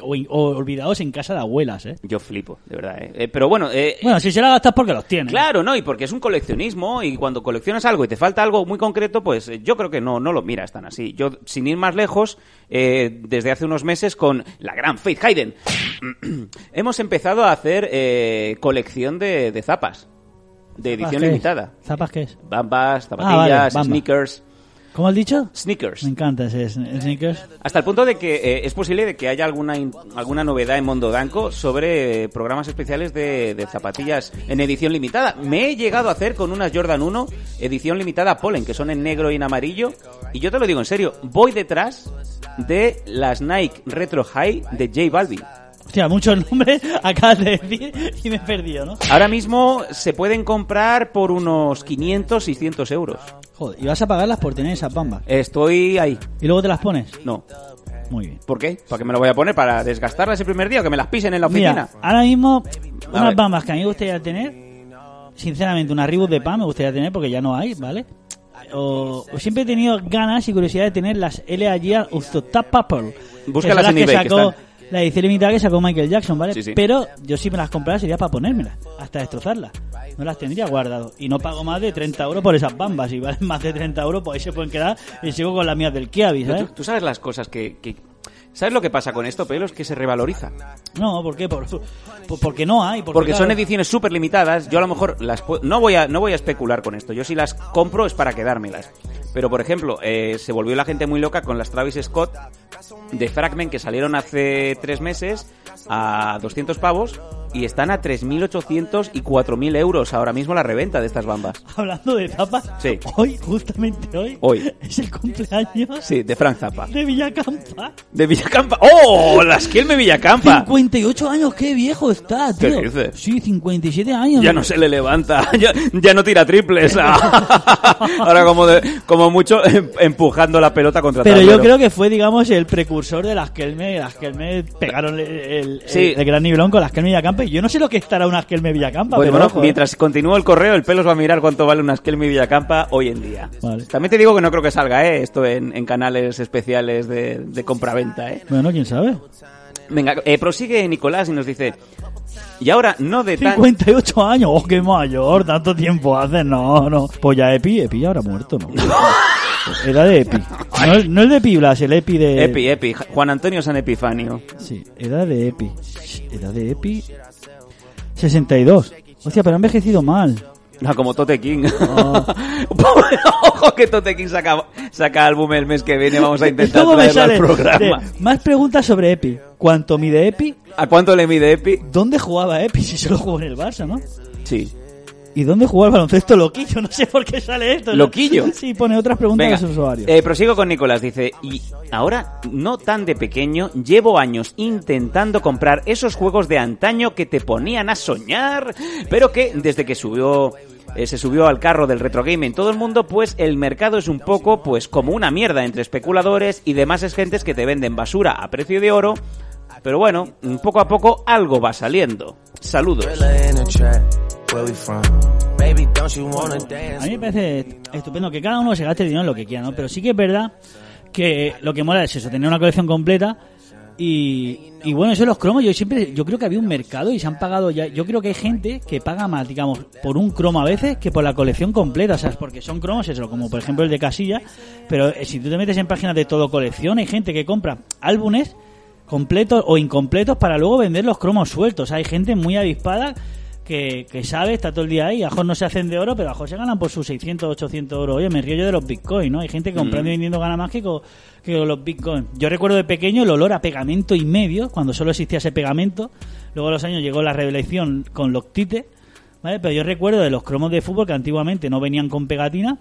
o olvidados en casa de abuelas, ¿eh? Yo flipo, de verdad, ¿eh? Pero bueno... Bueno, si se la gastas porque los tienes. Claro, ¿no? Y porque es un coleccionismo, y cuando coleccionas algo y te falta algo muy concreto, pues yo creo que no lo miras tan así. Yo, sin ir más lejos, desde hace unos meses con la gran Faith Hayden, hemos empezado a hacer colección de zapas, de edición limitada. ¿Zapas qué es? Bambas, zapatillas, vale, sneakers... ¿Cómo has dicho? Sneakers. Me encanta ese sneakers. Hasta el punto de que es posible de que haya alguna novedad en Mondo Danco sobre programas especiales de zapatillas en edición limitada. Me he llegado a hacer con unas Jordan 1 edición limitada Pollen, que son en negro y en amarillo. Y yo te lo digo en serio, voy detrás de las Nike Retro High de J Balvin. Hostia, muchos nombres acabas de decir y me he perdido, ¿no? Ahora mismo se pueden comprar por unos 500, 600 euros. Joder, ¿y vas a pagarlas por tener esas bambas? Estoy ahí. ¿Y luego te las pones? No. Muy bien. ¿Por qué? ¿Para qué me las voy a poner? ¿Para desgastarlas el primer día o que me las pisen en la oficina? Mira, ahora mismo unas bambas que a mí me gustaría tener, sinceramente, una Reebok de pan me gustaría tener porque ya no hay, ¿vale? O siempre he tenido ganas y curiosidad de tener las L.A.G. Tap Purple. Búscalas en eBay, que están... La edición limitada que sacó Michael Jackson, ¿vale? Sí. Pero yo si me las comprara sería para ponérmelas, hasta destrozarlas. No las tendría guardado. Y no pago más de 30 euros por esas bambas. Si valen más de 30 euros, pues ahí se pueden quedar y sigo con las mías del Kiabi, ¿sabes? Tú sabes las cosas que... ¿Sabes lo que pasa con esto, Pelos? Que se revaloriza. No, ¿por qué? Porque no hay. Porque claro, son ediciones súper limitadas. Yo a lo mejor las no voy a especular con esto. Yo si las compro es para quedármelas. Pero, por ejemplo, se volvió la gente muy loca con las Travis Scott de Fragment que salieron hace 3 meses a 200 pavos y están a 3.800 y 4.000 euros ahora mismo la reventa de estas bambas. Hablando de zapas, sí. Hoy, justamente hoy, es el cumpleaños... Sí, de Frank Zappa. De Villacampa. De Villacampa. ¡Oh! Las Kelme Villacampa. 58 años, qué viejo está, tío. ¿Qué dices? Sí, 57 años. Ya no se le levanta, ya no tira triples. Ahora como mucho empujando la pelota contra Pero tablero. Yo creo que fue, digamos, el precursor de las Kelme. Las Kelme pegaron el gran nivelón con las Kelme Villacampa. Yo no sé lo que estará una Kelme Villacampa. Bueno, ojo, mientras continúa el correo, el Pelos va a mirar cuánto vale una Kelme Villacampa hoy en día. Vale. También te digo que no creo que salga esto en canales especiales de compra-venta. Bueno, quién sabe. Venga, prosigue Nicolás y nos dice... Y ahora no de tan... 58 años, oh, qué mayor, tanto tiempo hace, no. Pues ya Epi ya habrá muerto, ¿no? Era de Epi. No el de Epi Blas, el Epi de... Epi, Juan Antonio San Epifanio. Sí, era de Epi... 62. Hostia, pero ha envejecido mal. No, como Tote King. Oh. Ojo que Tote King saca álbum el mes que viene. Vamos a intentar traerlo al programa. Más preguntas sobre Epi. ¿Cuánto mide Epi? ¿A cuánto le mide Epi? ¿Dónde jugaba Epi? Si solo jugó en el Barça, ¿no? Sí. ¿Y dónde jugó el baloncesto Loquillo? No sé por qué sale esto, ¿no? ¿Loquillo? Sí, pone otras preguntas. Venga, a los usuarios. Prosigo con Nicolás, dice... Y ahora, no tan de pequeño, llevo años intentando comprar esos juegos de antaño que te ponían a soñar, pero que desde que se subió al carro del retrogame en todo el mundo, pues el mercado es un poco pues como una mierda entre especuladores y demás gentes que te venden basura a precio de oro, pero bueno, poco a poco algo va saliendo. Saludos. A mí me parece estupendo que cada uno se gaste el dinero en lo que quiera, ¿no? Pero sí que es verdad que lo que mola es eso, tener una colección completa. Y bueno, eso de los cromos, yo creo que había un mercado y se han pagado ya. Yo creo que hay gente que paga más, digamos, por un cromo a veces que por la colección completa, ¿sabes? Porque son cromos, eso, como por ejemplo el de Casilla. Pero si tú te metes en páginas de todo colección, hay gente que compra álbumes completos o incompletos para luego vender los cromos sueltos. O sea, hay gente muy avispada que sabe, está todo el día ahí. A Jorge no se hacen de oro, pero a Jorge se ganan por sus 600, 800 euros. Oye, me río yo de los bitcoins, ¿no? Hay gente que comprando y vendiendo gana más que con los bitcoins. Yo recuerdo de pequeño el olor a pegamento y medio, cuando solo existía ese pegamento. Luego a los años llegó la revelación con Loctite, ¿vale? Pero yo recuerdo de los cromos de fútbol que antiguamente no venían con pegatina,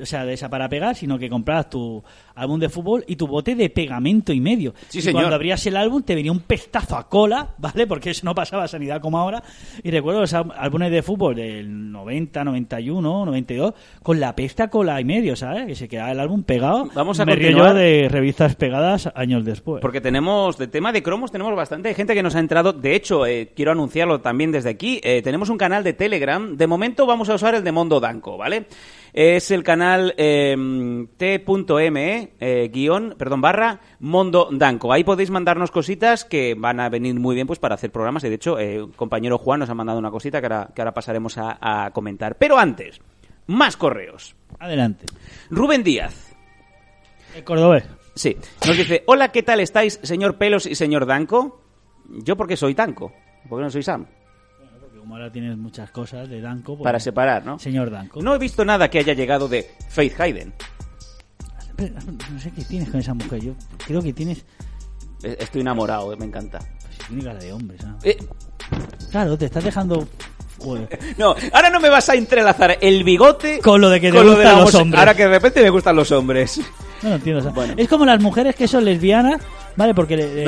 o sea, de esa para pegar, sino que comprabas tu álbum de fútbol y tu bote de pegamento y medio. Sí, y señor. Cuando abrías el álbum te venía un pestazo a cola, ¿vale? Porque eso no pasaba a sanidad como ahora. Y recuerdo los álbumes de fútbol del 90, 91, 92, con la pesta cola y medio, ¿sabes? Que se quedaba el álbum pegado. Vamos a continuar. Me río yo de revistas pegadas años después. Porque tenemos, de tema de cromos, tenemos bastante gente que nos ha entrado. De hecho, quiero anunciarlo también desde aquí. Tenemos un canal de Telegram. De momento vamos a usar el de Mondo Danco, ¿vale? Es el canal t.me barra Mondo Danco. Ahí podéis mandarnos cositas que van a venir muy bien pues para hacer programas. Y de hecho, el compañero Juan nos ha mandado una cosita que ahora pasaremos a comentar. Pero antes, más correos. Adelante. Rubén Díaz. El cordobés. Sí. Nos dice, hola, ¿qué tal estáis, señor Pelos y señor Danco? Yo porque soy Danco, porque no soy Sam. Ahora tienes muchas cosas de Danko. Pues, para separar, ¿no? Señor Danko. No he visto nada que haya llegado de Faith Hayden. No sé qué tienes con esa mujer. Yo creo que tienes... Estoy enamorado, me encanta. Pues tiene cara de hombre, ¿sabes? Claro, te estás dejando... Joder. No, ahora no me vas a entrelazar el bigote... Con lo de que te gustan los hombres. Ahora que de repente me gustan los hombres. No, no entiendo. O sea, bueno. Es como las mujeres que son lesbianas... ¿Vale? Porque le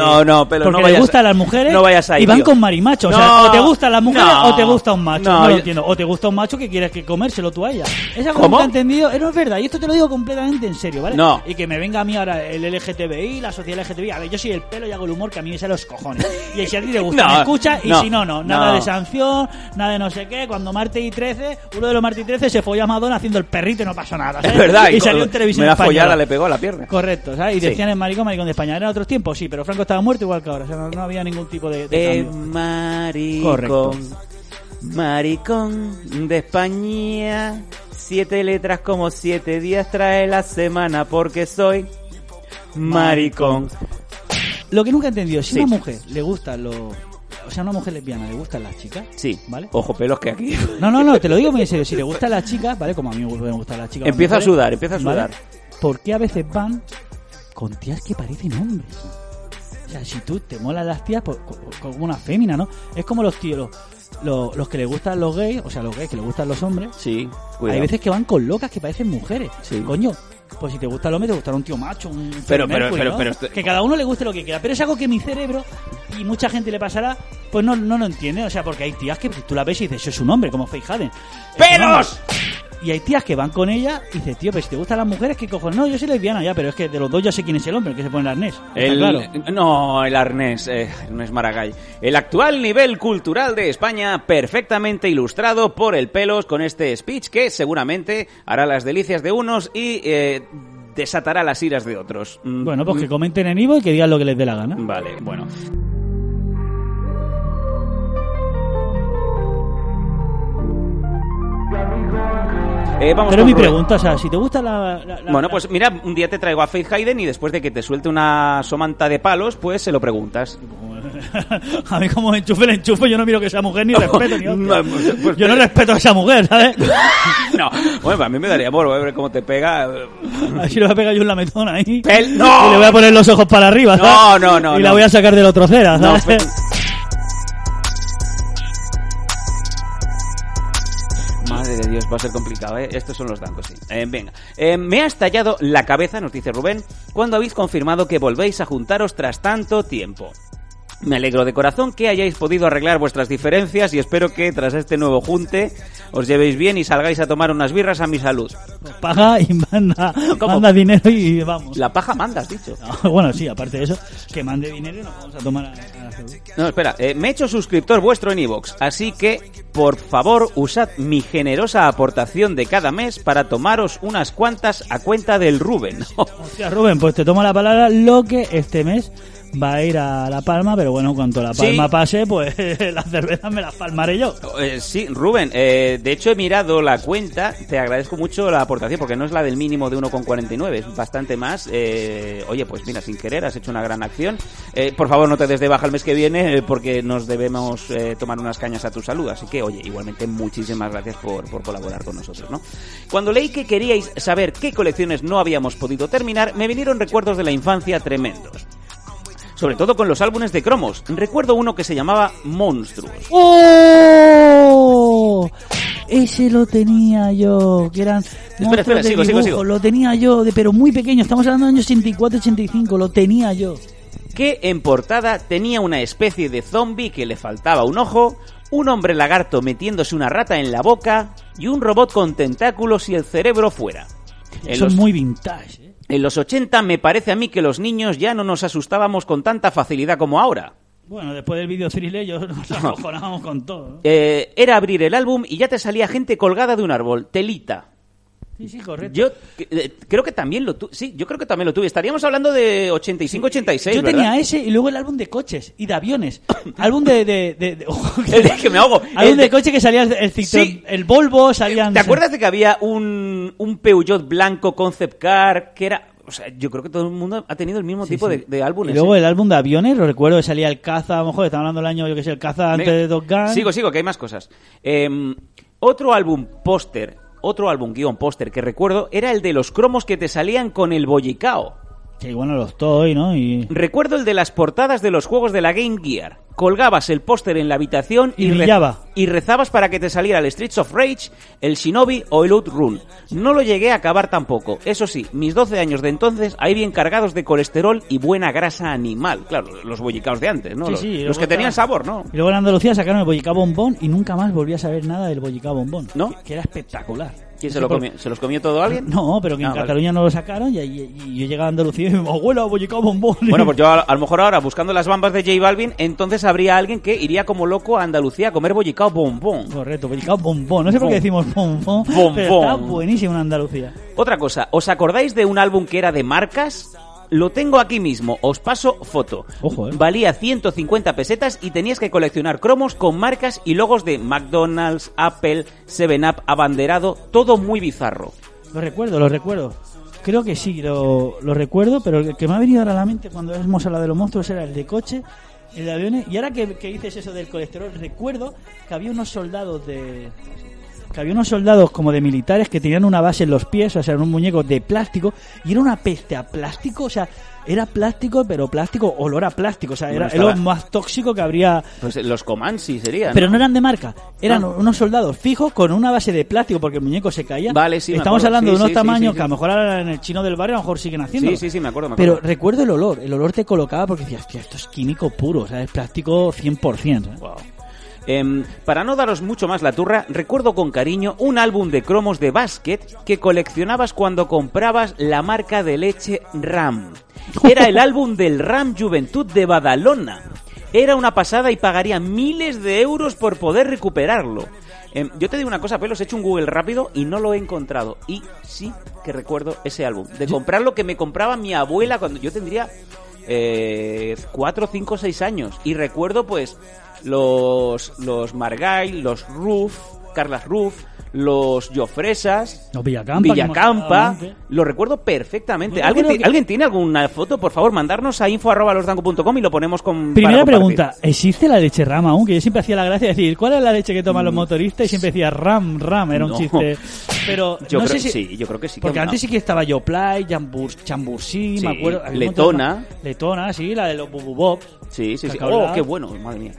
gustan las mujeres no vayas ahí, y van tío. Con marimacho. O sea, no, o te gustan las mujeres no, o te gusta un macho. No lo entiendo. O te gusta un macho que quieres que comérselo tú a ella. Esa cosa que he entendido no es verdad. Y esto te lo digo completamente en serio, ¿vale? No. Y que me venga a mí ahora el LGTBI, la sociedad LGTBI. A ver, yo soy el pelo y hago el humor que a mí me sale los cojones. Y si a ti te gusta, me escucha. Y si no. Nada de sanción, nada de no sé qué. Cuando Martes y 13, uno de los Martes y 13 se folló a Madonna haciendo el perrito y no pasó nada, ¿sabes? Es verdad. Y salió en televisión española. La follada le pegó a la pierna. Correcto, ¿sabes? Y decían el maricón de España. Era otros tiempos. Pues sí, pero Franco estaba muerto igual que ahora, o sea, no había ningún tipo de cambio. Maricón. Correcto. Maricón de España, 7 letras como 7 días trae la semana porque soy maricón. Lo que nunca he entendido, si a una mujer le gustan los... O sea, a una mujer lesbiana le gustan las chicas. Sí, ¿vale? Ojo, pelos que aquí... No, te lo digo muy en serio, si le gustan las chicas, ¿vale? Como a mí me gustan las chicas. Empieza a sudar. ¿Por qué a veces van... con tías que parecen hombres? O sea, si tú te molas las tías como una fémina, ¿no? Es como los tíos, los que les gustan los gays, o sea, los gays que les gustan los hombres. Sí, cuidado. Hay veces que van con locas que parecen mujeres. Sí. Coño, pues si te gusta el hombre, te gustará un tío macho, un... Pero que cada uno le guste lo que quiera. Pero es algo que mi cerebro, y mucha gente le pasará, pues no lo entiende. O sea, porque hay tías que tú la ves y dices, eso es un hombre, como Faith Hayden. ¡Pelos! Y hay tías que van con ella y dices, tío, pero si te gustan las mujeres, ¿qué cojones? No, yo soy lesbiana ya, pero es que de los dos yo sé quién es el hombre, el que se pone el arnés. Claro. No, el arnés, Ernest Maragall. El actual nivel cultural de España, perfectamente ilustrado por el Pelos con este speech que seguramente hará las delicias de unos y desatará las iras de otros. Bueno, pues que comenten en iVoox y que digan lo que les dé la gana. Vale, bueno. Pero mi pregunta, o sea, si te gusta la... Bueno, pues mira, un día te traigo a Faith Hayden y después de que te suelte una somanta de palos, pues se lo preguntas. A mí como enchufe el enchufe, yo no miro que sea mujer ni respeto. Pues, yo no respeto a esa mujer, ¿sabes? No, bueno, a mí me daría morbo, a ver cómo te pega. A ver si le voy a pegar yo un lametón ahí. ¡No! Y le voy a poner los ojos para arriba, ¿sabes? No. Y la voy a sacar de la trocera, ¿sabes? No, Madre de Dios, va a ser complicado, ¿eh? Estos son los Danco, sí. Venga. Me ha estallado la cabeza, nos dice Rubén, cuando habéis confirmado que volvéis a juntaros tras tanto tiempo. Me alegro de corazón que hayáis podido arreglar vuestras diferencias y espero que tras este nuevo junte os llevéis bien y salgáis a tomar unas birras a mi salud. Paga y manda dinero y vamos. La paja manda, has dicho. No, bueno, sí, aparte de eso, que mande dinero y nos vamos a tomar a la salud. No, espera, me he hecho suscriptor vuestro en iVoox, así que, por favor, usad mi generosa aportación de cada mes para tomaros unas cuantas a cuenta del Rubén. Hostia, Rubén, pues te tomo la palabra lo que este mes... va a ir a La Palma, pero bueno, cuanto La Palma pase, pues las cervezas me las palmaré yo. Sí, Rubén, de hecho he mirado la cuenta, te agradezco mucho la aportación, porque no es la del mínimo de 1,49, es bastante más. Oye, pues mira, sin querer has hecho una gran acción. Por favor, no te des de baja el mes que viene, porque nos debemos tomar unas cañas a tu salud, así que, oye, igualmente muchísimas gracias por colaborar con nosotros, ¿no? Cuando leí que queríais saber qué colecciones no habíamos podido terminar, me vinieron recuerdos de la infancia tremendos. Sobre todo con los álbumes de cromos. Recuerdo uno que se llamaba Monstruos. ¡Oh! Ese lo tenía yo, que eran... Espera, sigo. Lo tenía yo, pero muy pequeño. Estamos hablando de años 84, 85. Lo tenía yo. Que en portada tenía una especie de zombie que le faltaba un ojo, un hombre lagarto metiéndose una rata en la boca y un robot con tentáculos y el cerebro fuera. Son muy vintage, ¿eh? En los 80 me parece a mí que los niños ya no nos asustábamos con tanta facilidad como ahora. Bueno, después del video thriller yo nos acojonábamos con todo, ¿no? Era abrir el álbum y ya te salía gente colgada de un árbol, telita. Sí, correcto. Yo creo que también lo tuve. Sí, yo creo que también lo tuve. Estaríamos hablando de 85-86. Yo tenía ese y luego el álbum de coches y de aviones. Álbum de ojo, que me ahogo. Álbum de coche que salía el Citroën, el Volvo, salían. ¿Te acuerdas de que había un Peugeot blanco concept car que era? O sea, yo creo que todo el mundo ha tenido el mismo tipo de álbumes. Y luego el álbum de aviones, lo recuerdo que salía el Caza, a lo mejor estaba hablando del año, yo que sé, el Caza antes de Top Gun. Sigo, que hay más cosas. Otro álbum póster. Otro álbum guión póster que recuerdo era el de los cromos que te salían con el bollicao. Que bueno, los toy, ¿no? Y... Recuerdo el de las portadas de los juegos de la Game Gear. Colgabas el póster en la habitación y rezabas para que te saliera el Streets of Rage, el Shinobi o el Outrun. No lo llegué a acabar tampoco. Eso sí, mis 12 años de entonces ahí bien cargados de colesterol y buena grasa animal. Claro, los bollicaos de antes, ¿no? Los que tenían sabor, ¿no? Y luego en Andalucía sacaron el bollicao bombón y nunca más volví a saber nada del bollicao bombón, ¿no? Que era espectacular. ¿Quién se lo comió? ¿Se los comió todo alguien? No, pero que en Cataluña no lo sacaron y yo llegaba a Andalucía y me dijo, abuelo, bollicao bombón. Bueno, pues yo a lo mejor ahora, buscando las bambas de J Balvin, entonces habría alguien que iría como loco a Andalucía a comer bollicao bombón. Correcto, bollicao bombón. No sé por qué decimos bombón, pero está buenísimo en Andalucía. Otra cosa, ¿os acordáis de un álbum que era de marcas? Lo tengo aquí mismo, os paso foto. Ojo, Valía 150 pesetas y tenías que coleccionar cromos con marcas y logos de McDonald's, Apple, 7up, Abanderado, todo muy bizarro. Lo recuerdo. Creo que sí, lo recuerdo, pero el que me ha venido ahora a la mente cuando hemos hablado de los monstruos era el de coche, el de aviones. Y ahora que dices eso del colesterol, recuerdo que había unos soldados como de militares que tenían una base en los pies, o sea, eran un muñeco de plástico y era una peste a plástico, o sea, era plástico, pero plástico, olor a plástico, o sea, era lo más tóxico que habría... Pues los Comansi serían, ¿no? Pero no eran de marca, eran unos soldados fijos con una base de plástico porque el muñeco se caía. Vale, sí, estamos hablando de unos tamaños que a lo mejor ahora en el chino del barrio a lo mejor siguen haciendo. Sí, me acuerdo. Pero recuerdo el olor te colocaba porque decías, hostia, esto es químico puro, o sea, es plástico 100%. Wow. Para no daros mucho más la turra, recuerdo con cariño un álbum de cromos de básquet que coleccionabas cuando comprabas la marca de leche RAM. Era el álbum del RAM Juventud de Badalona. Era una pasada y pagaría miles de euros por poder recuperarlo. Yo te digo una cosa, Pelos, he hecho un Google rápido y no lo he encontrado. Y sí que recuerdo ese álbum. De comprar lo que me compraba mi abuela cuando yo tendría 4, 5, 6 años. Y recuerdo pues... Los Margall, los Ruf, Carlas Ruf, los Llofresas, los Villacampa, lo recuerdo perfectamente. ¿Alguien tiene alguna foto? Por favor, mandarnos a info@losdanco.com y lo ponemos con... Primera pregunta, ¿existe la leche RAM aún? Que yo siempre hacía la gracia de decir, ¿cuál es la leche que toman los motoristas? Y siempre decía RAM, era un chiste. Pero yo no creo, sé si... Sí, yo creo que sí. Porque antes sí que estaba Yoplait, Chambursí, sí, me acuerdo. Letona, sí, la de los Bububobs. Sí. Oh, qué bueno, madre mía.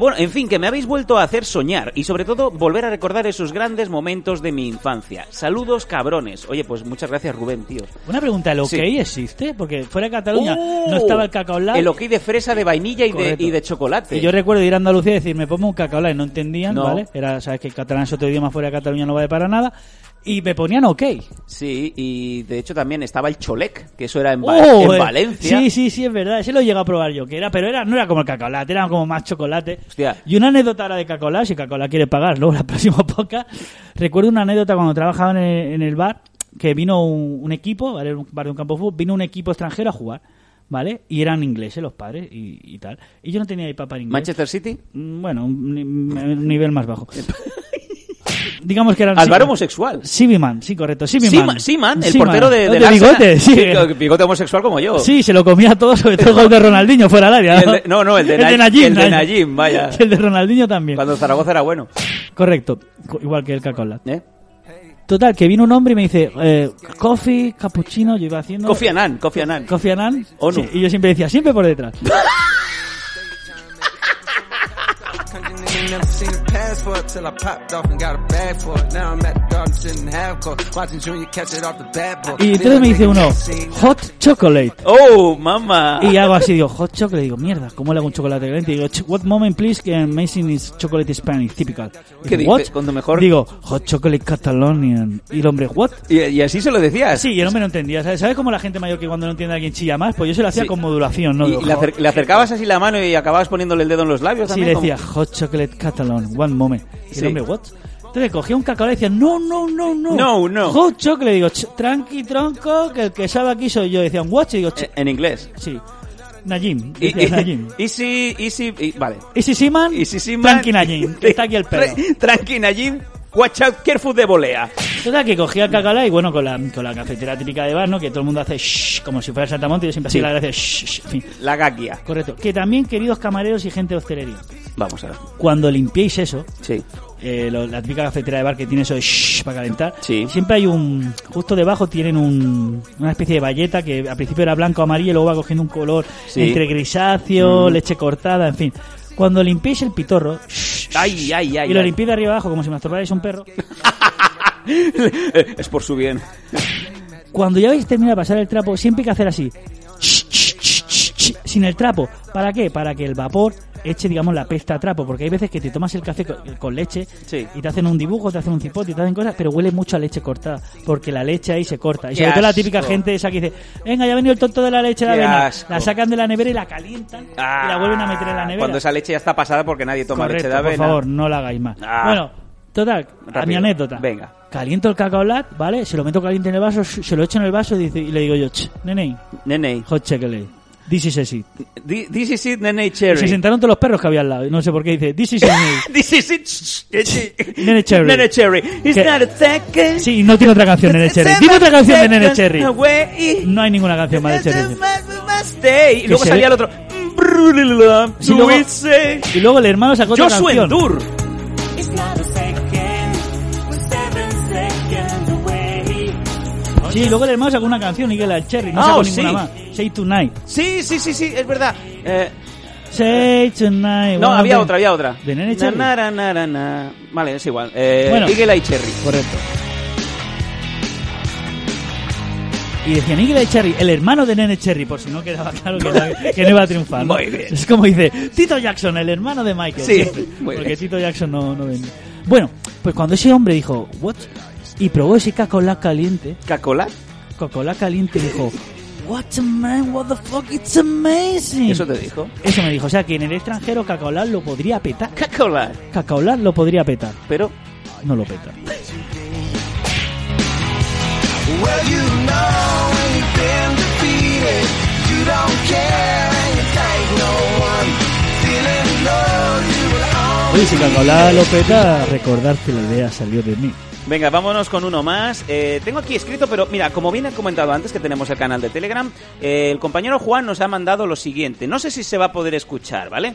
Bueno, en fin, que me habéis vuelto a hacer soñar y sobre todo volver a recordar esos grandes momentos de mi infancia. Saludos, cabrones. Oye, pues muchas gracias, Rubén, tío. Una pregunta, ¿el OK existe? Porque fuera de Cataluña no estaba el Cacao Light. El OK de fresa, de vainilla y de chocolate. Y yo recuerdo ir a Andalucía y decir, me pongo un Cacao Light, no entendían, ¿vale? Sabes que el catalán es otro idioma, fuera de Cataluña no vale para nada. Y me ponían OK. Sí, y de hecho también estaba el Cholec, que eso era en Valencia. Sí, es verdad. Ese lo llegué a probar yo, que era, pero no era como el cacolate, era como más chocolate. Hostia. Y una anécdota ahora de cacolate, si Cacola quiere pagar, luego la próxima podcast. Recuerdo una anécdota cuando trabajaba en el bar, que vino un equipo, ¿vale? Un bar de un campo de fútbol, vino un equipo extranjero a jugar. ¿vale? Y eran ingleses los padres y tal. Y yo no tenía papá en inglés. ¿Manchester City? Bueno, un nivel más bajo. Digamos que eran... Alvaro homosexual. Seaman, sí, correcto. Seaman, el portero de la bigote, sí. Bigote homosexual como yo. Sí, se lo comía todo, sobre todo el de Ronaldinho fuera del área. ¿No? El de Najim, vaya. El de Ronaldinho también. Cuando Zaragoza era bueno. Correcto, igual que el Cacola. ¿Eh? Total, que vino un hombre y me dice, coffee, cappuccino, yo iba haciendo... Coffee Annan. ONU. Sí, y yo siempre decía, siempre por detrás. Y entonces me dice uno, hot chocolate. Oh, mamá. Y hago así, digo, hot chocolate. Digo, mierda, ¿cómo le hago un chocolate caliente? Digo, what moment please, que amazing is chocolate Spanish, typical. ¿Qué dices? Cuando mejor. Digo, hot chocolate Catalonian. Y el hombre, what? Y así se lo decías. Sí, yo no me lo entendía. ¿Sabes cómo la gente mayor que cuando no entiende a alguien chilla más? Pues yo se lo hacía con modulación, ¿no? Y le acercabas así la mano y acababas poniéndole el dedo en los labios también. Sí, le decía, hot chocolate Catalan, one moment. Y el hombre, what? Entonces cogía un cacao y decía, no. Hot chocolate. Digo, tranqui, tronco, que el que sabe aquí soy yo. Decían, what? Y digo, en inglés. Sí. Najim. Najim. Easy, vale. Easy Seaman. Tranqui Najim, que está aquí el perro. Tranqui Najim. Watch out, careful de volea. Total, que cogía el cacao y bueno, con la cafetera típica de bar, ¿no? Que todo el mundo hace shh, como si fuera Santamonte. Yo siempre hacía la gracia shh, en fin. La gaquia. Correcto. Que también, queridos camareros y gente de hostelería. Vamos a ver. Cuando limpiéis eso. Sí. La típica cafetera de bar que tiene eso de shhh para calentar, sí. Siempre hay un... Justo debajo tienen una especie de bayeta que al principio era blanco amarillo y luego va cogiendo un color entre grisáceo, leche cortada, en fin. Cuando limpiéis el pitorro y lo limpiéis de arriba abajo como si masturbarais un perro. Es por su bien. Cuando ya habéis terminado de pasar el trapo, siempre hay que hacer así sin el trapo. ¿Para qué? Para que el vapor eche, digamos, la pesta a trapo, porque hay veces que te tomas el café con leche y te hacen un dibujo, te hacen un cipote, te hacen cosas, pero huele mucho a leche cortada, porque la leche ahí se corta. Y sobre todo la típica gente esa que dice, venga, ya ha venido el tonto de la leche de avena. La sacan de la nevera y la calientan y la vuelven a meter en la nevera. Cuando esa leche ya está pasada porque nadie toma leche de avena. Por favor, no la hagáis más. Bueno, total, rápido, a mi anécdota. Venga. Caliento el cacao lat, ¿vale? Se lo meto caliente en el vaso, se lo echo en el vaso y le digo yo, nenei, hot chocolate. This is it, Nene Cherry. Se sentaron todos los perros que había al lado. No sé por qué dice this is it. This is it. Nene Cherry. It's not a second. Sí, no tiene otra canción Nene Cherry. Dime otra canción de Nene Cherry. No hay ninguna canción más de Cherry. Y luego salía el otro. Y luego el hermano sacó otra canción. Joshua Endur. Sí, luego el hermano sacó una canción y que la Cherry no sacó ninguna más. Say Tonight. Sí, es verdad. Say Tonight. No, había otra. De Nene Cherry. Na. Vale, es igual. Igela y Cherry. Correcto. Y decían Igela y Cherry, el hermano de Nene Cherry, por si no quedaba claro que no iba a triunfar. ¿No? Muy bien. Es como dice Tito Jackson, el hermano de Michael. Sí, siempre, porque bien. Tito Jackson no venía. Bueno, pues cuando ese hombre dijo, what? Y probó ese cacolá caliente. ¿Cacolá? Cacolá caliente dijo... What a man, what the fuck, it's amazing. ¿Eso te dijo? Eso me dijo, o sea que en el extranjero cacaolar lo podría petar. Cacaolar lo podría petar. Pero no lo peta. Oye, si cacaolar lo peta, recordad que la idea salió de mí. Venga, vámonos con uno más. Tengo aquí escrito, pero mira, como bien he comentado antes que tenemos el canal de Telegram, el compañero Juan nos ha mandado lo siguiente. No sé si se va a poder escuchar, ¿vale?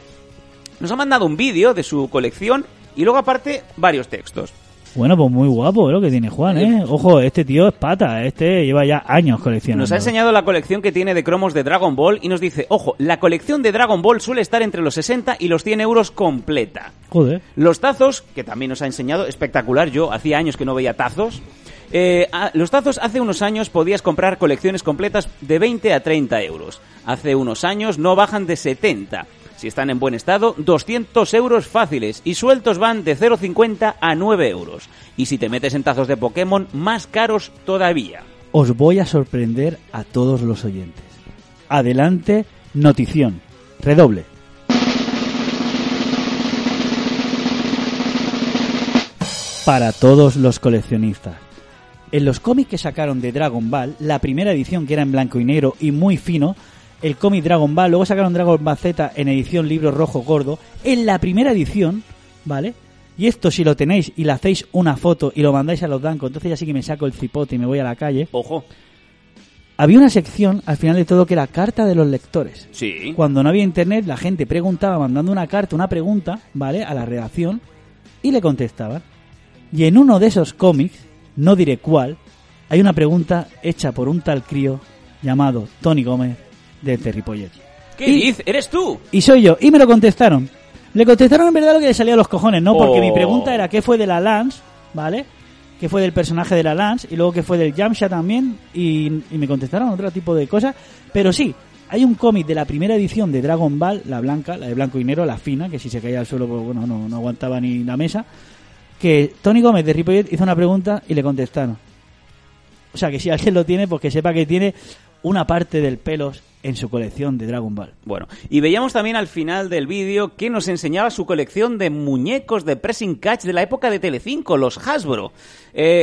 Nos ha mandado un vídeo de su colección y luego aparte varios textos. Bueno, pues muy guapo lo que tiene Juan, ¿eh? Ojo, este tío es pata, este lleva ya años coleccionando. Nos ha enseñado la colección que tiene de cromos de Dragon Ball y nos dice, ojo, la colección de Dragon Ball suele estar entre los 60 y los 100 euros completa. Joder. Los tazos, que también nos ha enseñado, espectacular, yo hacía años que no veía tazos. Los tazos hace unos años podías comprar colecciones completas de 20 a 30 euros. Hace unos años no bajan de 70. Si están en buen estado, 200 euros fáciles y sueltos van de 0,50 a 9 euros. Y si te metes en tazos de Pokémon, más caros todavía. Os voy a sorprender a todos los oyentes. Adelante, notición. Redoble. Para todos los coleccionistas. En los cómics que sacaron de Dragon Ball, la primera edición que era en blanco y negro y muy fino, el cómic Dragon Ball, luego sacaron Dragon Ball Z en edición libro rojo gordo, en la primera edición, ¿vale? Y esto si lo tenéis y le hacéis una foto y lo mandáis a los Danco, entonces ya sí que me saco el cipote y me voy a la calle. ¡Ojo! Había una sección al final de todo que era carta de los lectores. Sí. Cuando no había internet, la gente preguntaba mandando una carta, una pregunta, ¿vale? A la redacción y le contestaban. Y en uno de esos cómics, no diré cuál, hay una pregunta hecha por un tal crío llamado Tony Gómez de Terripollet. ¿Qué dices? ¿Eres tú? Y soy yo. Y me lo contestaron. Le contestaron en verdad lo que le salía a los cojones, ¿no? Porque mi pregunta era qué fue de la Lance, ¿vale? Qué fue del personaje de la Lance y luego qué fue del Yamcha también y me contestaron otro tipo de cosas. Pero sí, hay un cómic de la primera edición de Dragon Ball, la blanca, la de blanco y negro, la fina, que si se caía al suelo pues bueno, no aguantaba ni la mesa, que Tony Gómez de Ripollet hizo una pregunta y le contestaron. O sea, que si alguien lo tiene, pues que sepa que tiene una parte del Pelos en su colección de Dragon Ball. Bueno, y veíamos también al final del vídeo que nos enseñaba su colección de muñecos de Pressing Catch de la época de Telecinco, los Hasbro.